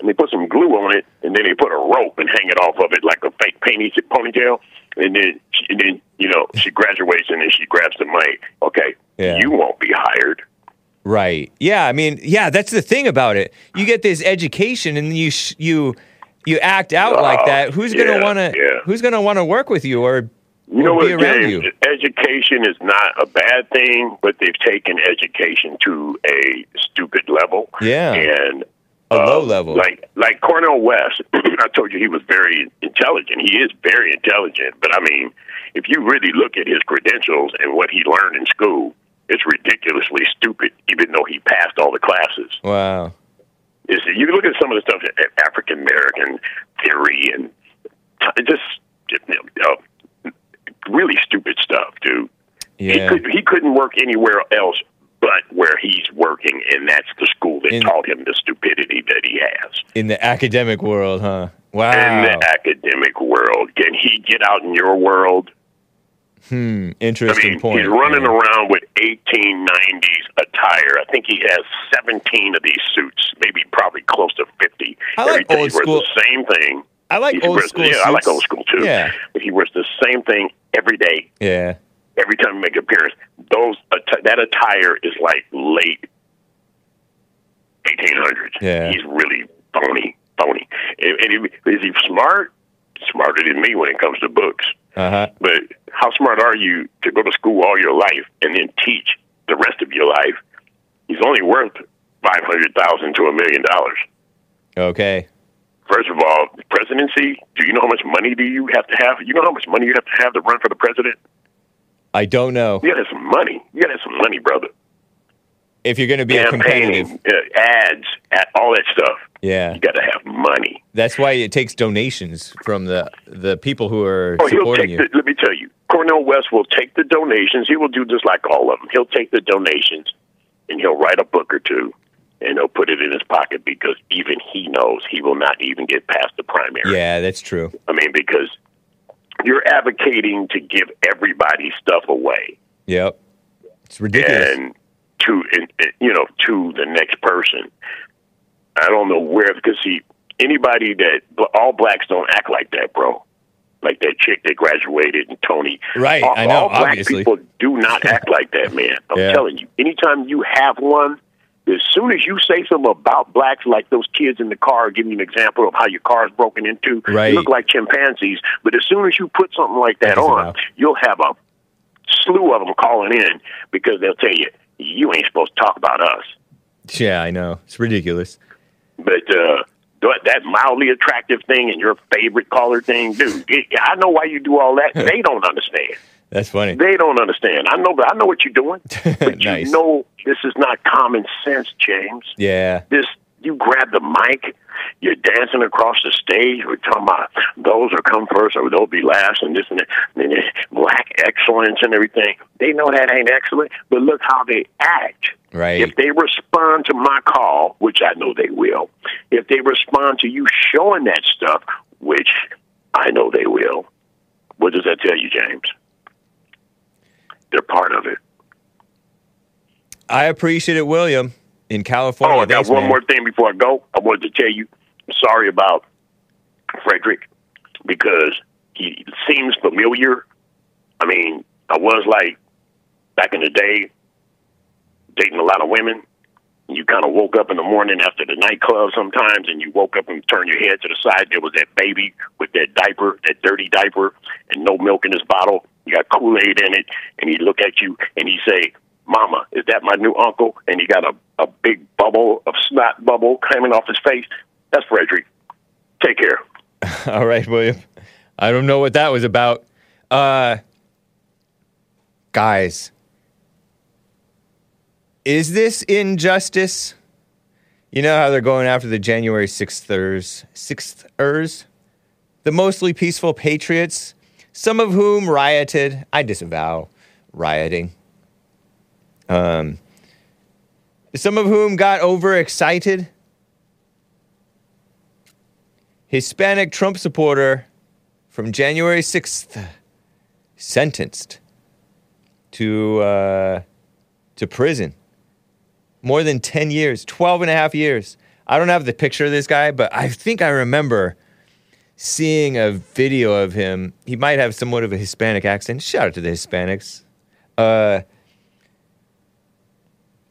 and they put some glue on it, and then they put a rope and hang it off of it like a fake ponytail, and then you know, she graduates, and then she grabs the mic. Okay, You won't be hired. Right. Yeah, I mean, that's the thing about it. You get this education, and you act out like that. Who's gonna want to work with you or be around you? Education is not a bad thing, but they've taken education to a stupid level. Yeah, and a low level. Like Cornel West, I told you he was very intelligent. He is very intelligent, but I mean, if you really look at his credentials and what he learned in school, it's ridiculously stupid. Even though he passed all the classes. Wow. You look at some of the stuff, African American theory, and really stupid stuff, dude. Yeah. He couldn't work anywhere else but where he's working, and that's the school that taught him the stupidity that he has. In the academic world, huh? Wow. In the academic world. Can he get out in your world? Interesting point. He's running around with 1890s attire. I think he has 17 of these suits, maybe probably close to 50. I like old school. The same thing. I like old school. Yeah, I like old school too. Yeah. But he wears the same thing every day. Yeah. Every time you make an appearance, that attire is like late 1800s. Yeah. He's really phony. And is he smart? Smarter than me when it comes to books. Uh-huh. But how smart are you to go to school all your life and then teach the rest of your life? He's only worth $500,000 to $1 million. Okay. First of all, the presidency, do you know how much money do you have to have? You know how much money you have to have to run for the president? I don't know. You got to have some money. You got to have some money, brother. If you're going to be a competitive. Ads, all that stuff. Yeah. You got to have money. That's why it takes donations from the people who are supporting you. Let me tell you, Cornel West will take the donations. He will do just like all of them. He'll take the donations, and he'll write a book or two, and he'll put it in his pocket because even he knows he will not even get past the primary. Yeah, that's true. I mean, because you're advocating to give everybody stuff away. Yep. It's ridiculous. And to the next person. I don't know where, because anybody that, all blacks don't act like that, bro. Like that chick that graduated and Tony. Right, I know, obviously. All black people do not act like that, man. I'm telling you. Anytime you have one, as soon as you say something about blacks, like those kids in the car, give me an example of how your car is broken into, right. You look like chimpanzees, but as soon as you put something like that on, you'll have a slew of them calling in because they'll tell you, you ain't supposed to talk about us. Yeah, I know. It's ridiculous. But that mildly attractive thing and your favorite caller thing, dude, I know why you do all that. They don't understand. That's funny. They don't understand. I know what you're doing. But nice. You know this is not common sense, James. Yeah. You grab the mic, you're dancing across the stage. We're talking about those who come first or they'll be last and this and that. And then black excellence and everything. They know that ain't excellent, but look how they act. Right. If they respond to my call, which I know they will, if they respond to you showing that stuff, which I know they will, what does that tell you, James? They're part of it. I appreciate it, William, in California. Oh, I got one more thing before I go. I wanted to tell you, I'm sorry about Frederick, because he seems familiar. I mean, I was like, back in the day, dating a lot of women, and you kind of woke up in the morning after the nightclub sometimes, and you woke up and turned your head to the side. There was that baby with that diaper, that dirty diaper, and no milk in his bottle. You got Kool-Aid in it, and he'd look at you, and he'd say, Mama, is that my new uncle? And he got a big bubble of snot bubble coming off his face. That's Frederick. Take care. All right, William. I don't know what that was about. Guys. Is this injustice? You know how they're going after the January 6thers? The mostly peaceful patriots, some of whom rioted. I disavow rioting. Some of whom got overexcited. Hispanic Trump supporter from January 6th sentenced to prison. More than 10 years, 12 and a half years. I don't have the picture of this guy, but I think I remember seeing a video of him. He might have somewhat of a Hispanic accent. Shout out to the Hispanics.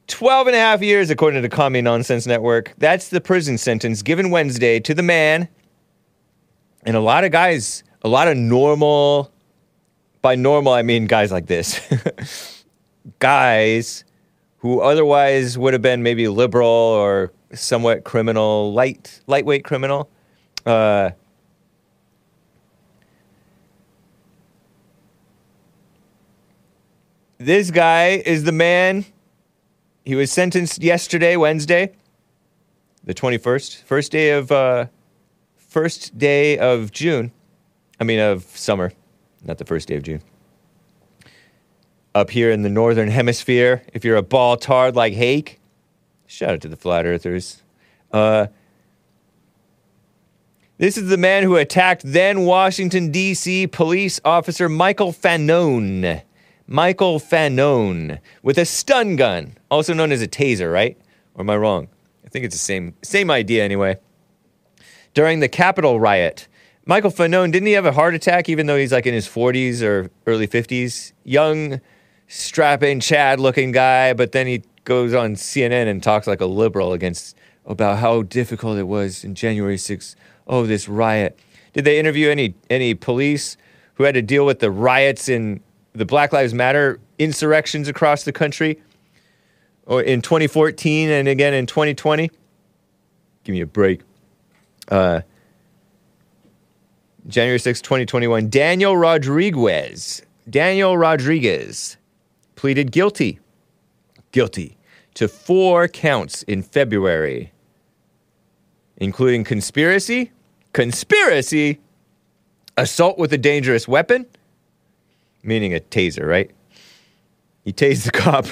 12 and a half years, according to the Commie Nonsense Network. That's the prison sentence given Wednesday to the man. And a lot of guys, a lot of normal, by normal I mean guys like this, guys who otherwise would have been maybe liberal or somewhat criminal, lightweight criminal. This guy is the man. He was sentenced yesterday, Wednesday, the 21st, first day of June. I mean, of summer, not the first day of June. Up here in the northern hemisphere, if you're a ball-tard like Hake, shout out to the flat earthers. This is the man who attacked then Washington, D.C. police officer Michael Fanone with a stun gun, also known as a taser, right? Or am I wrong? I think it's the same idea anyway. during the Capitol riot. Michael Fanone, didn't he have a heart attack, even though he's like in his 40s or early 50s? Young, strapping, Chad-looking guy, but then he goes on CNN and talks like a liberal about how difficult it was in January 6th. Oh, this riot. Did they interview any police who had to deal with the riots in the Black Lives Matter insurrections across the country or in 2014 and again in 2020? Give me a break. January 6th, 2021. Daniel Rodriguez pleaded guilty to 4 counts in February, including conspiracy, assault with a dangerous weapon, meaning a taser, right? He tased the cop.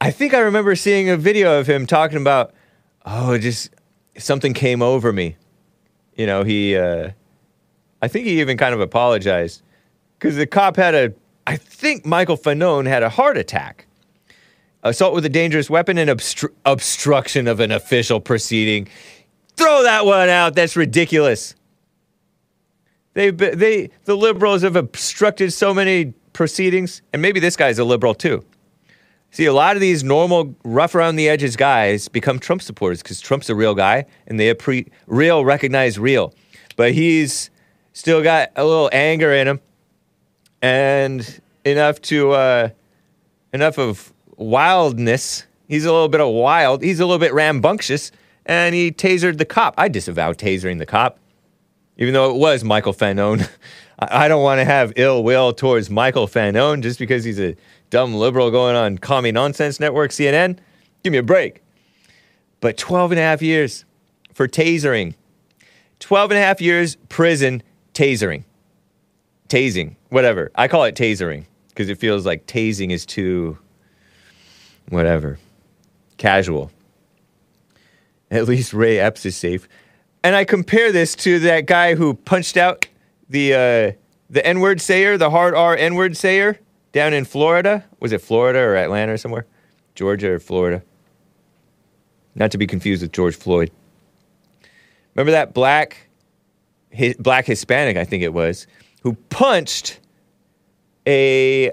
I think I remember seeing a video of him talking about, just something came over me. You know, I think he even kind of apologized because the cop I think Michael Fanone had a heart attack. Assault with a dangerous weapon and obstruction of an official proceeding. Throw that one out. That's ridiculous. The liberals have obstructed so many proceedings, and maybe this guy's a liberal too. See, a lot of these normal, rough around the edges guys become Trump supporters because Trump's a real guy, and they recognize real. But he's still got a little anger in him, and enough of wildness. He's a little bit of wild. He's a little bit rambunctious, and he tasered the cop. I disavow tasering the cop, even though it was Michael Fanone. I don't want to have ill will towards Michael Fanone just because he's a dumb liberal going on Commie Nonsense Network, CNN. Give me a break. But 12 and a half years for tasering. 12 and a half years prison tasering. Tasing, whatever. I call it tasering because it feels like tasing is too, whatever, casual. At least Ray Epps is safe. And I compare this to that guy who punched out the N-word sayer, the hard R N-word sayer down in Florida. Was it Florida or Atlanta or somewhere? Georgia or Florida. Not to be confused with George Floyd. Remember that black Hispanic, I think it was, who punched a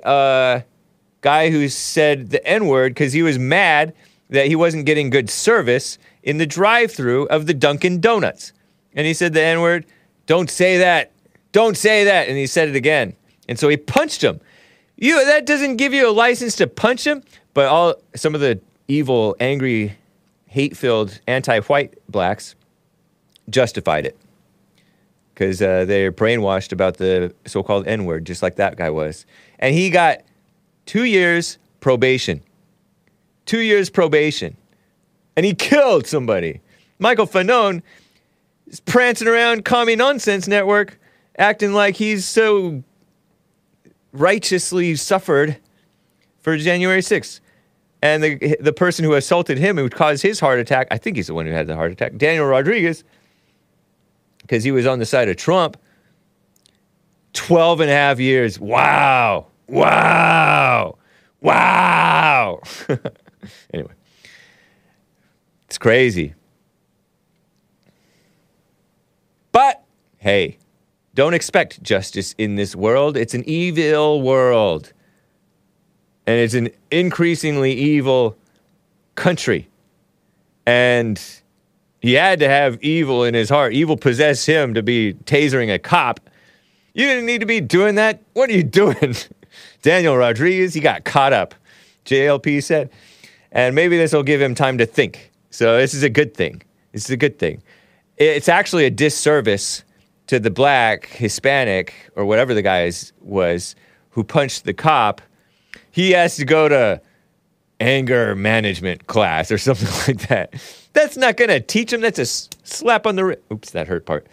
guy who said the N-word because he was mad that he wasn't getting good service in the drive-thru of the Dunkin' Donuts. And he said the N-word, "Don't say that. Don't say that." And he said it again. And so he punched him. That doesn't give you a license to punch him, but some of the evil, angry, hate-filled, anti-white blacks justified it. Because they're brainwashed about the so-called N-word, just like that guy was. And he got 2 years probation. 2 years probation. And he killed somebody. Michael Fanone is prancing around Commie Nonsense Network, acting like he's so righteously suffered for January 6th. And the person who assaulted him, who caused his heart attack, I think he's the one who had the heart attack, Daniel Rodriguez, because he was on the side of Trump, 12 and a half years. Wow. Wow. Wow. Anyway. It's crazy. But, hey, don't expect justice in this world. It's an evil world. And it's an increasingly evil country. And he had to have evil in his heart. Evil possessed him to be tasering a cop. You didn't need to be doing that. What are you doing? Daniel Rodriguez, he got caught up, JLP said. And maybe this will give him time to think. So this is a good thing. It's actually a disservice to the black, Hispanic, or whatever the guy was who punched the cop. He has to go to anger management class or something like that. That's not going to teach him. That's a slap on the wrist. Oops, that hurt part.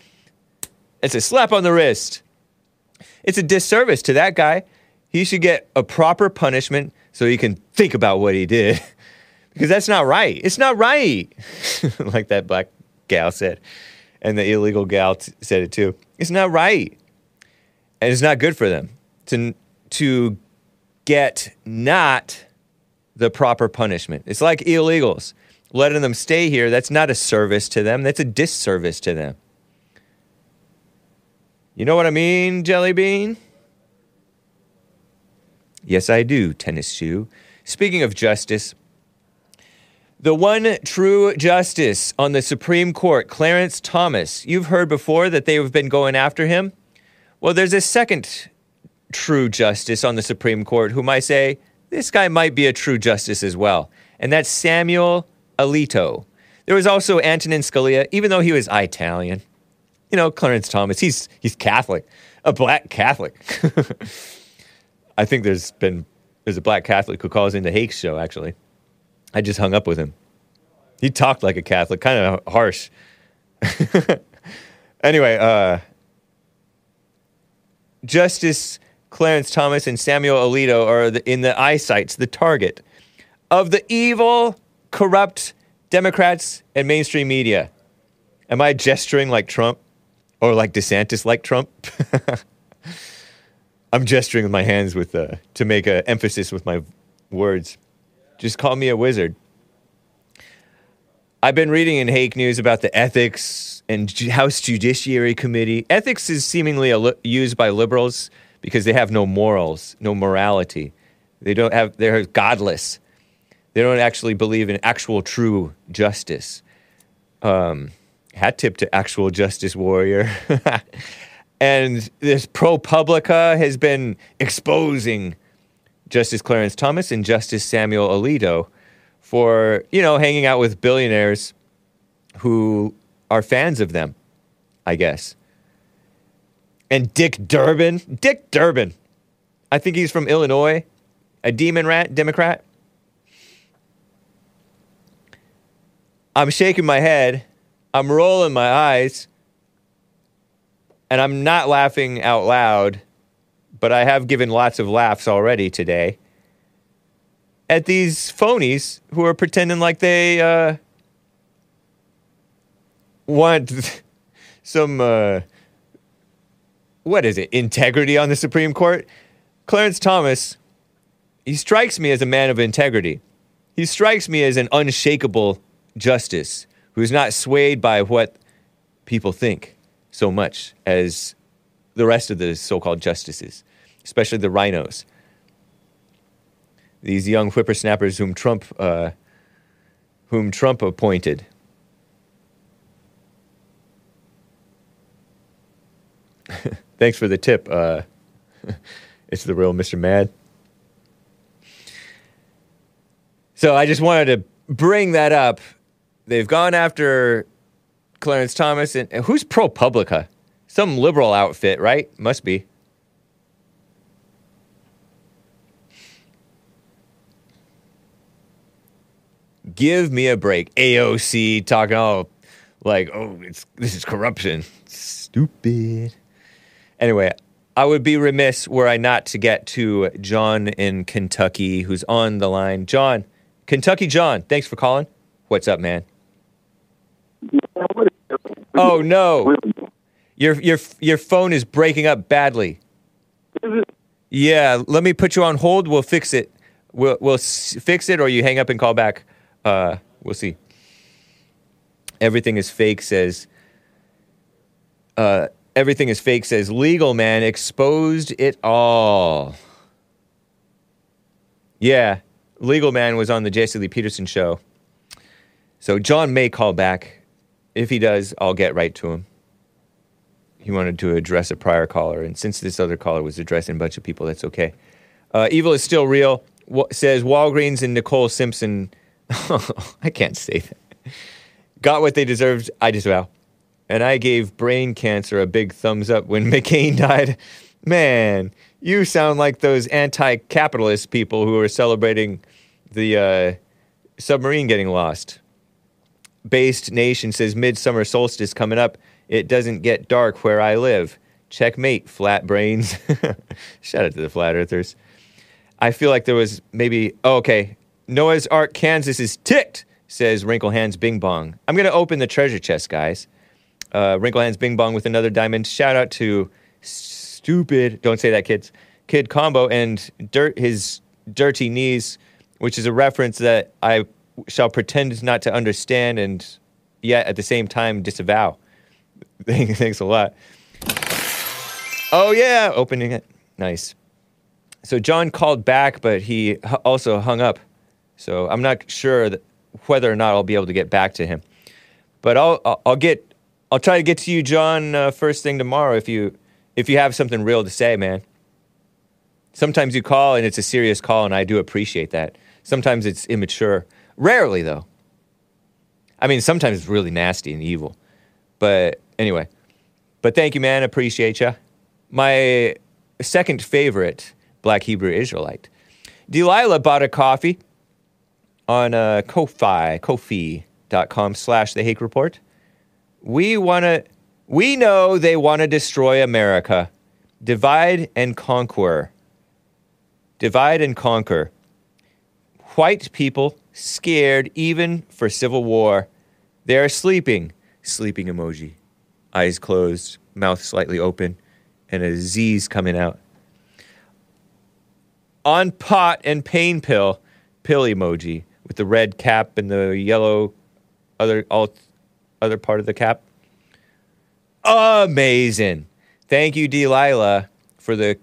It's a slap on the wrist. It's a disservice to that guy. He should get a proper punishment so he can think about what he did. Because that's not right. It's not right. Like that black gal said. And the illegal gal said it too. It's not right. And it's not good for them to get not the proper punishment. It's like illegals. letting them stay here, that's not a service to them. That's a disservice to them. You know what I mean, Jelly Bean? Yes, I do, Tennis Shoe. Speaking of justice, the one true justice on the Supreme Court, Clarence Thomas. You've heard before that they have been going after him. Well, there's a second true justice on the Supreme Court whom I say, this guy might be a true justice as well. And that's Samuel Alito. There was also Antonin Scalia, even though he was Italian. You know, Clarence Thomas, he's Catholic, a black Catholic. I think there's a black Catholic who calls in the Hake show, actually. I just hung up with him. He talked like a Catholic, kind of harsh. Anyway, Justice Clarence Thomas and Samuel Alito are in the eyesights, the target of the evil, corrupt Democrats and mainstream media. Am I gesturing like Trump or like DeSantis like Trump? I'm gesturing with my hands to make an emphasis with my words. Just call me a wizard. I've been reading in Hake News about the ethics and House Judiciary Committee. Ethics is seemingly used by liberals because they have no morals, no morality. They're godless. They don't actually believe in actual true justice. Hat tip to actual justice warrior. And this ProPublica has been exposing Justice Clarence Thomas and Justice Samuel Alito for, you know, hanging out with billionaires who are fans of them, I guess. And Dick Durbin. I think he's from Illinois, a demon rat Democrat. I'm shaking my head. I'm rolling my eyes. And I'm not laughing out loud, but I have given lots of laughs already today at these phonies who are pretending like they want some, integrity on the Supreme Court. Clarence Thomas, he strikes me as a man of integrity. He strikes me as an unshakable justice who's not swayed by what people think so much as the rest of the so-called justices, especially the rhinos. These young whippersnappers whom Trump appointed. Thanks for the tip. It's the real Mr. Mad. So I just wanted to bring that up. They've gone after Clarence Thomas and who's ProPublica? Some liberal outfit, right? Must be. Give me a break. AOC talking all like, oh, this is corruption. Stupid. Anyway, I would be remiss were I not to get to John in Kentucky, who's on the line. John, Kentucky John, thanks for calling. What's up, man? Oh, no. Your phone is breaking up badly. Yeah, let me put you on hold. We'll fix it. We'll fix it or you hang up and call back. We'll see. Everything is fake says legal man exposed it all. Yeah, legal man was on the J.C. Lee Peterson show. So John may call back. If he does, I'll get right to him. He wanted to address a prior caller, and since this other caller was addressing a bunch of people, that's okay. Evil is still real, says Walgreens and Nicole Simpson. I can't say that. Got what they deserved, I disavow. And I gave brain cancer a big thumbs up when McCain died. Man, you sound like those anti-capitalist people who are celebrating the submarine getting lost. Based Nation says midsummer solstice coming up. It doesn't get dark where I live. Checkmate, flat brains. Shout out to the flat earthers. I feel like there was maybe... Oh, okay. Noah's Ark, Kansas is ticked, says Wrinkle Hands Bing Bong. I'm going to open the treasure chest, guys. Wrinkle Hands Bing Bong with another diamond. Shout out to Stupid... Don't say that, kids. Kid Combo and Dirty Knees, which is a reference that I shall pretend not to understand and yet at the same time disavow. Thanks a lot. Oh, yeah, opening it. Nice. So John called back, but he also hung up. So I'm not sure whether or not I'll be able to get back to him. But I'll try to get to you, John, first thing tomorrow if you have something real to say, man. Sometimes you call and it's a serious call, and I do appreciate that. Sometimes it's immature. Rarely, though. I mean, sometimes it's really nasty and evil. But anyway. But thank you, man. Appreciate ya. My second favorite Black Hebrew Israelite. Delilah bought a coffee on Ko-fi.com/The Hake Report. We know they want to destroy America. Divide and conquer. Divide and conquer. White people scared even for civil war. They're sleeping. Sleeping emoji. Eyes closed, mouth slightly open, and a Z's coming out. On pot and pain pill. Pill emoji with the red cap and the yellow other part of the cap. Amazing. Thank you, Delilah, for the,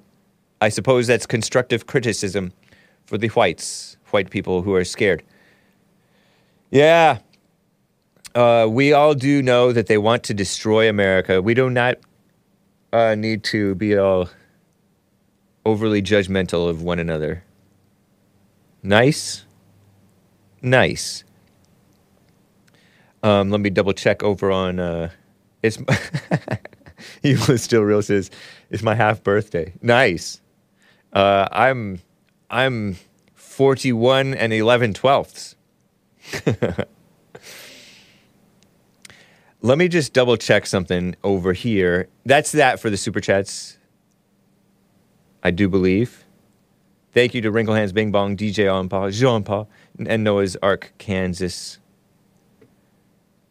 I suppose that's constructive criticism for the white people who are scared. Yeah. We all do know that they want to destroy America. We do not need to be all overly judgmental of one another. Nice. Nice. Let me double check over on, it's, Evil is still real says, it's my half birthday. Nice. I'm 41 and 11/12. Let me just double check something over here. That's that for the Super Chats, I do believe. Thank you to Wrinkle Hands Bing Bong, DJ Onpa, Jean Pa, and Noah's Ark, Kansas.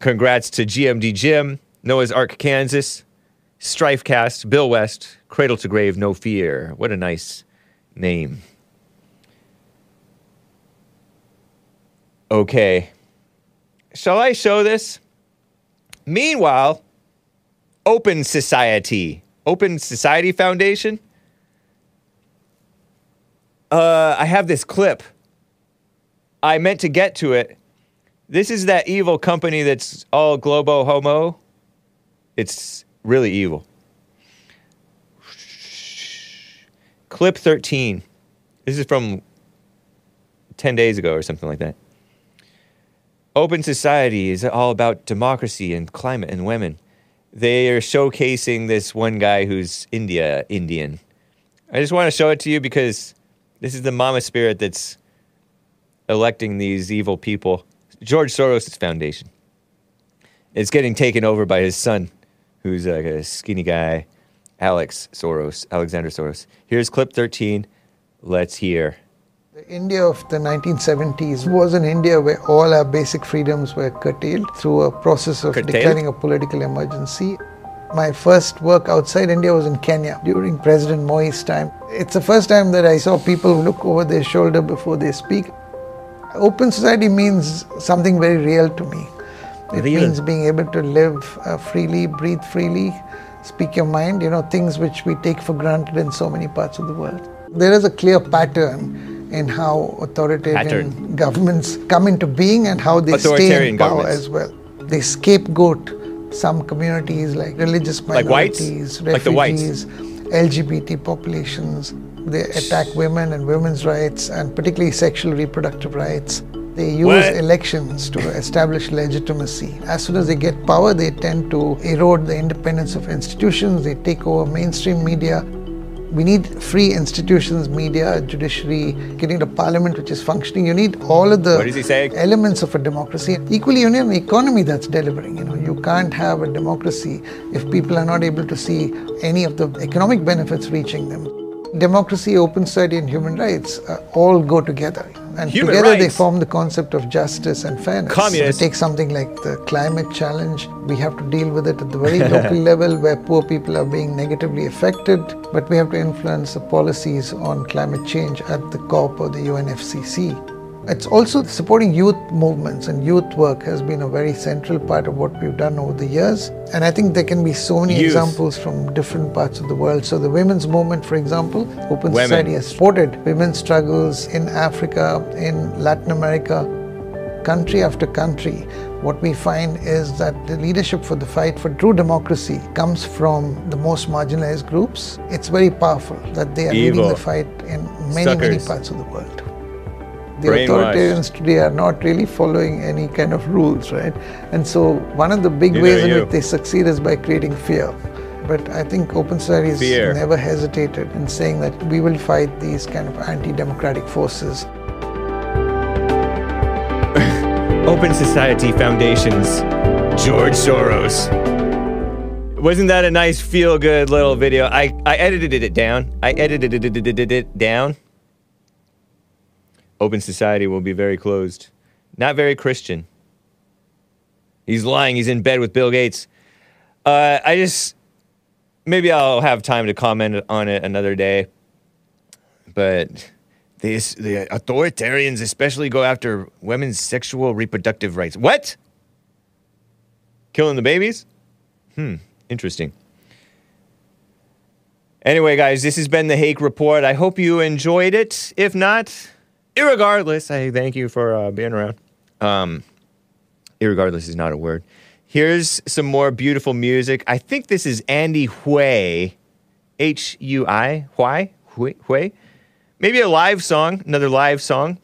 Congrats to GMD Jim, Noah's Ark, Kansas, Strifecast, Bill West, Cradle to Grave, No Fear. What a nice name. Okay. Shall I show this? Meanwhile, Open Society Foundation. I have this clip. I meant to get to it. This is that evil company that's all globo homo. It's really evil. Clip 13. This is from 10 days ago or something like that. Open Society is all about democracy and climate and women. They are showcasing this one guy who's Indian. I just want to show it to you because this is the mama spirit that's electing these evil people. George Soros' foundation. It's getting taken over by his son, who's like a skinny guy, Alexander Soros. Here's clip 13. Let's hear. The India of the 1970s was an India where all our basic freedoms were curtailed through a process of declaring a political emergency. My first work outside India was in Kenya during President Moi's time. It's the first time that I saw people look over their shoulder before they speak. Open society means something very real to me. It means being able to live freely, breathe freely, speak your mind, you know, things which we take for granted in so many parts of the world. There is a clear pattern in how authoritarian governments come into being and how they stay in power as well. They scapegoat some communities like religious minorities, like refugees, LGBT populations. They attack women and women's rights and particularly sexual reproductive rights. They use elections to establish legitimacy. As soon as they get power, they tend to erode the independence of institutions. They take over mainstream media. We need free institutions, media, judiciary, getting a parliament which is functioning. You need all of the elements of a democracy. Equally, you need an economy that's delivering. You know, you can't have a democracy if people are not able to see any of the economic benefits reaching them. Democracy, open society, and human rights all go together. And together they form the concept of justice and fairness. Communist. So we take something like the climate challenge. We have to deal with it at the very local level where poor people are being negatively affected. But we have to influence the policies on climate change at the COP or the UNFCCC. It's also supporting youth movements, and youth work has been a very central part of what we've done over the years. And I think there can be so many examples from different parts of the world. So the women's movement, for example, Open Society has supported women's struggles in Africa, in Latin America, country after country. What we find is that the leadership for the fight for true democracy comes from the most marginalized groups. It's very powerful that they are leading the fight in many parts of the world. The authoritarians today are not really following any kind of rules, right? And so one of the big ways in which they succeed is by creating fear. But I think Open Society has never hesitated in saying that we will fight these kind of anti-democratic forces. Open Society Foundations, George Soros. Wasn't that a nice feel-good little video? I edited it down. I edited it down. Open Society will be very closed. Not very Christian. He's lying. He's in bed with Bill Gates. Maybe I'll have time to comment on it another day. But the authoritarians especially go after women's sexual reproductive rights. What? Killing the babies? Interesting. Anyway, guys, this has been The Hake Report. I hope you enjoyed it. If not, irregardless, I thank you for being around. Irregardless is not a word. Here's some more beautiful music. I think this is Andy Hui, H-U-I, Hui. Maybe a live song, another live song.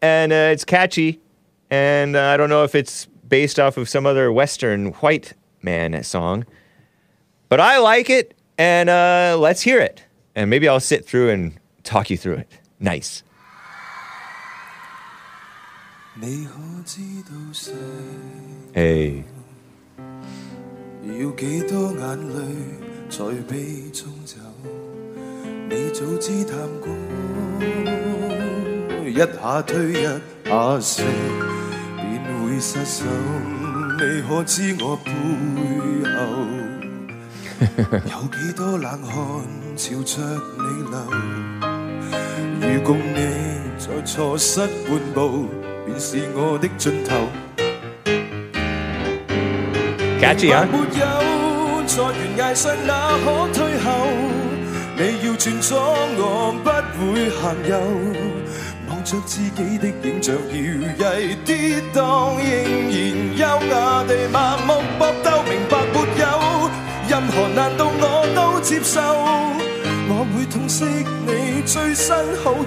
And it's catchy. And I don't know if it's based off of some other Western white man song. But I like it, and let's hear it. And maybe I'll sit through and talk you through it. Nice. Hey.如共你再錯失半步，便是我的盡頭。Catchy 啊！沒有在懸崖上哪可退後？你要轉左，我不會行右。望著自己的影像搖曳跌宕，仍然優雅地麻木搏鬥，明白沒有任何難度我都接受。我會痛惜你最新好友，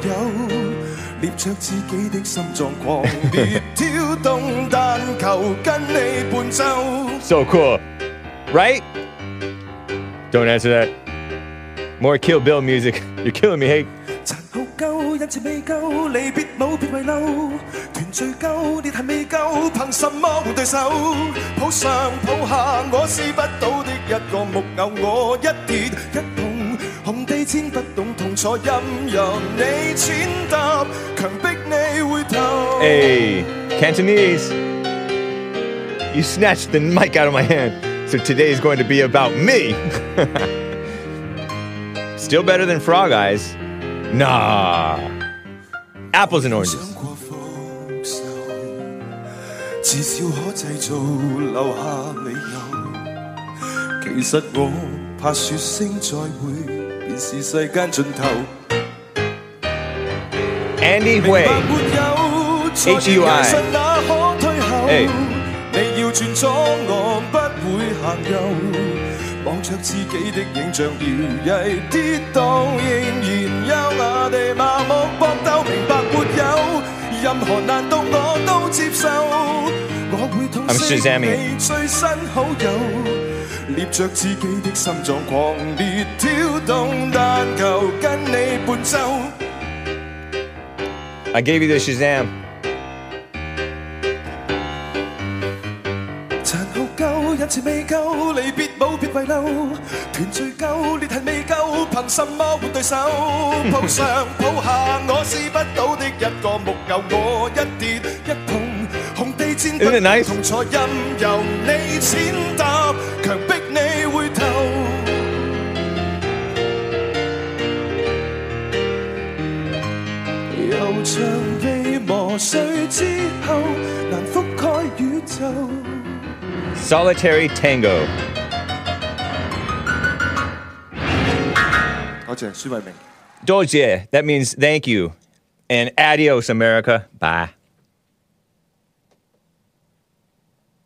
捏著自己的心臟狂烈跳動，但求跟你伴奏。So cool, right? Don't answer that. More Kill Bill music. You're killing me, Hake. 殘酷夠，恩賜未夠，離別舞別遺漏，團聚夠，裂痕未夠，憑什麼換對手？抱上抱下，我試不到的一個木偶，我一跌一碰。紅地氈不懂痛楚，任由你踐踏，強迫你回頭。Hey, Cantonese, you snatched the mic out of my hand, so today is going to be about me. Still better than Frog Eyes. Nah. Apples and oranges. 至少可製造留下理由。其實我怕説聲再會。是世間盡頭。Andy Hui, H-U-I。Hey。你要轉左，我不會行右。望著自己的影像搖曳跌宕，仍然優雅地麻木搏鬥，明白沒有任何難度我都接受。我會痛惜你最新好友。捏著自己的心臟狂烈跳動，但求跟你伴奏。I gave you the Shazam. 殘酷夠，恩賜未夠，離別舞別遺漏，團聚夠，裂痕未夠，憑什麼換對手？抱上抱下，我試不到的一個木偶，我一跌一碰，紅地氈不懂痛楚，任由你踐踏。強迫你回頭。又長悲 Solitary Tango. 多謝，that means thank you and adios America. Bye.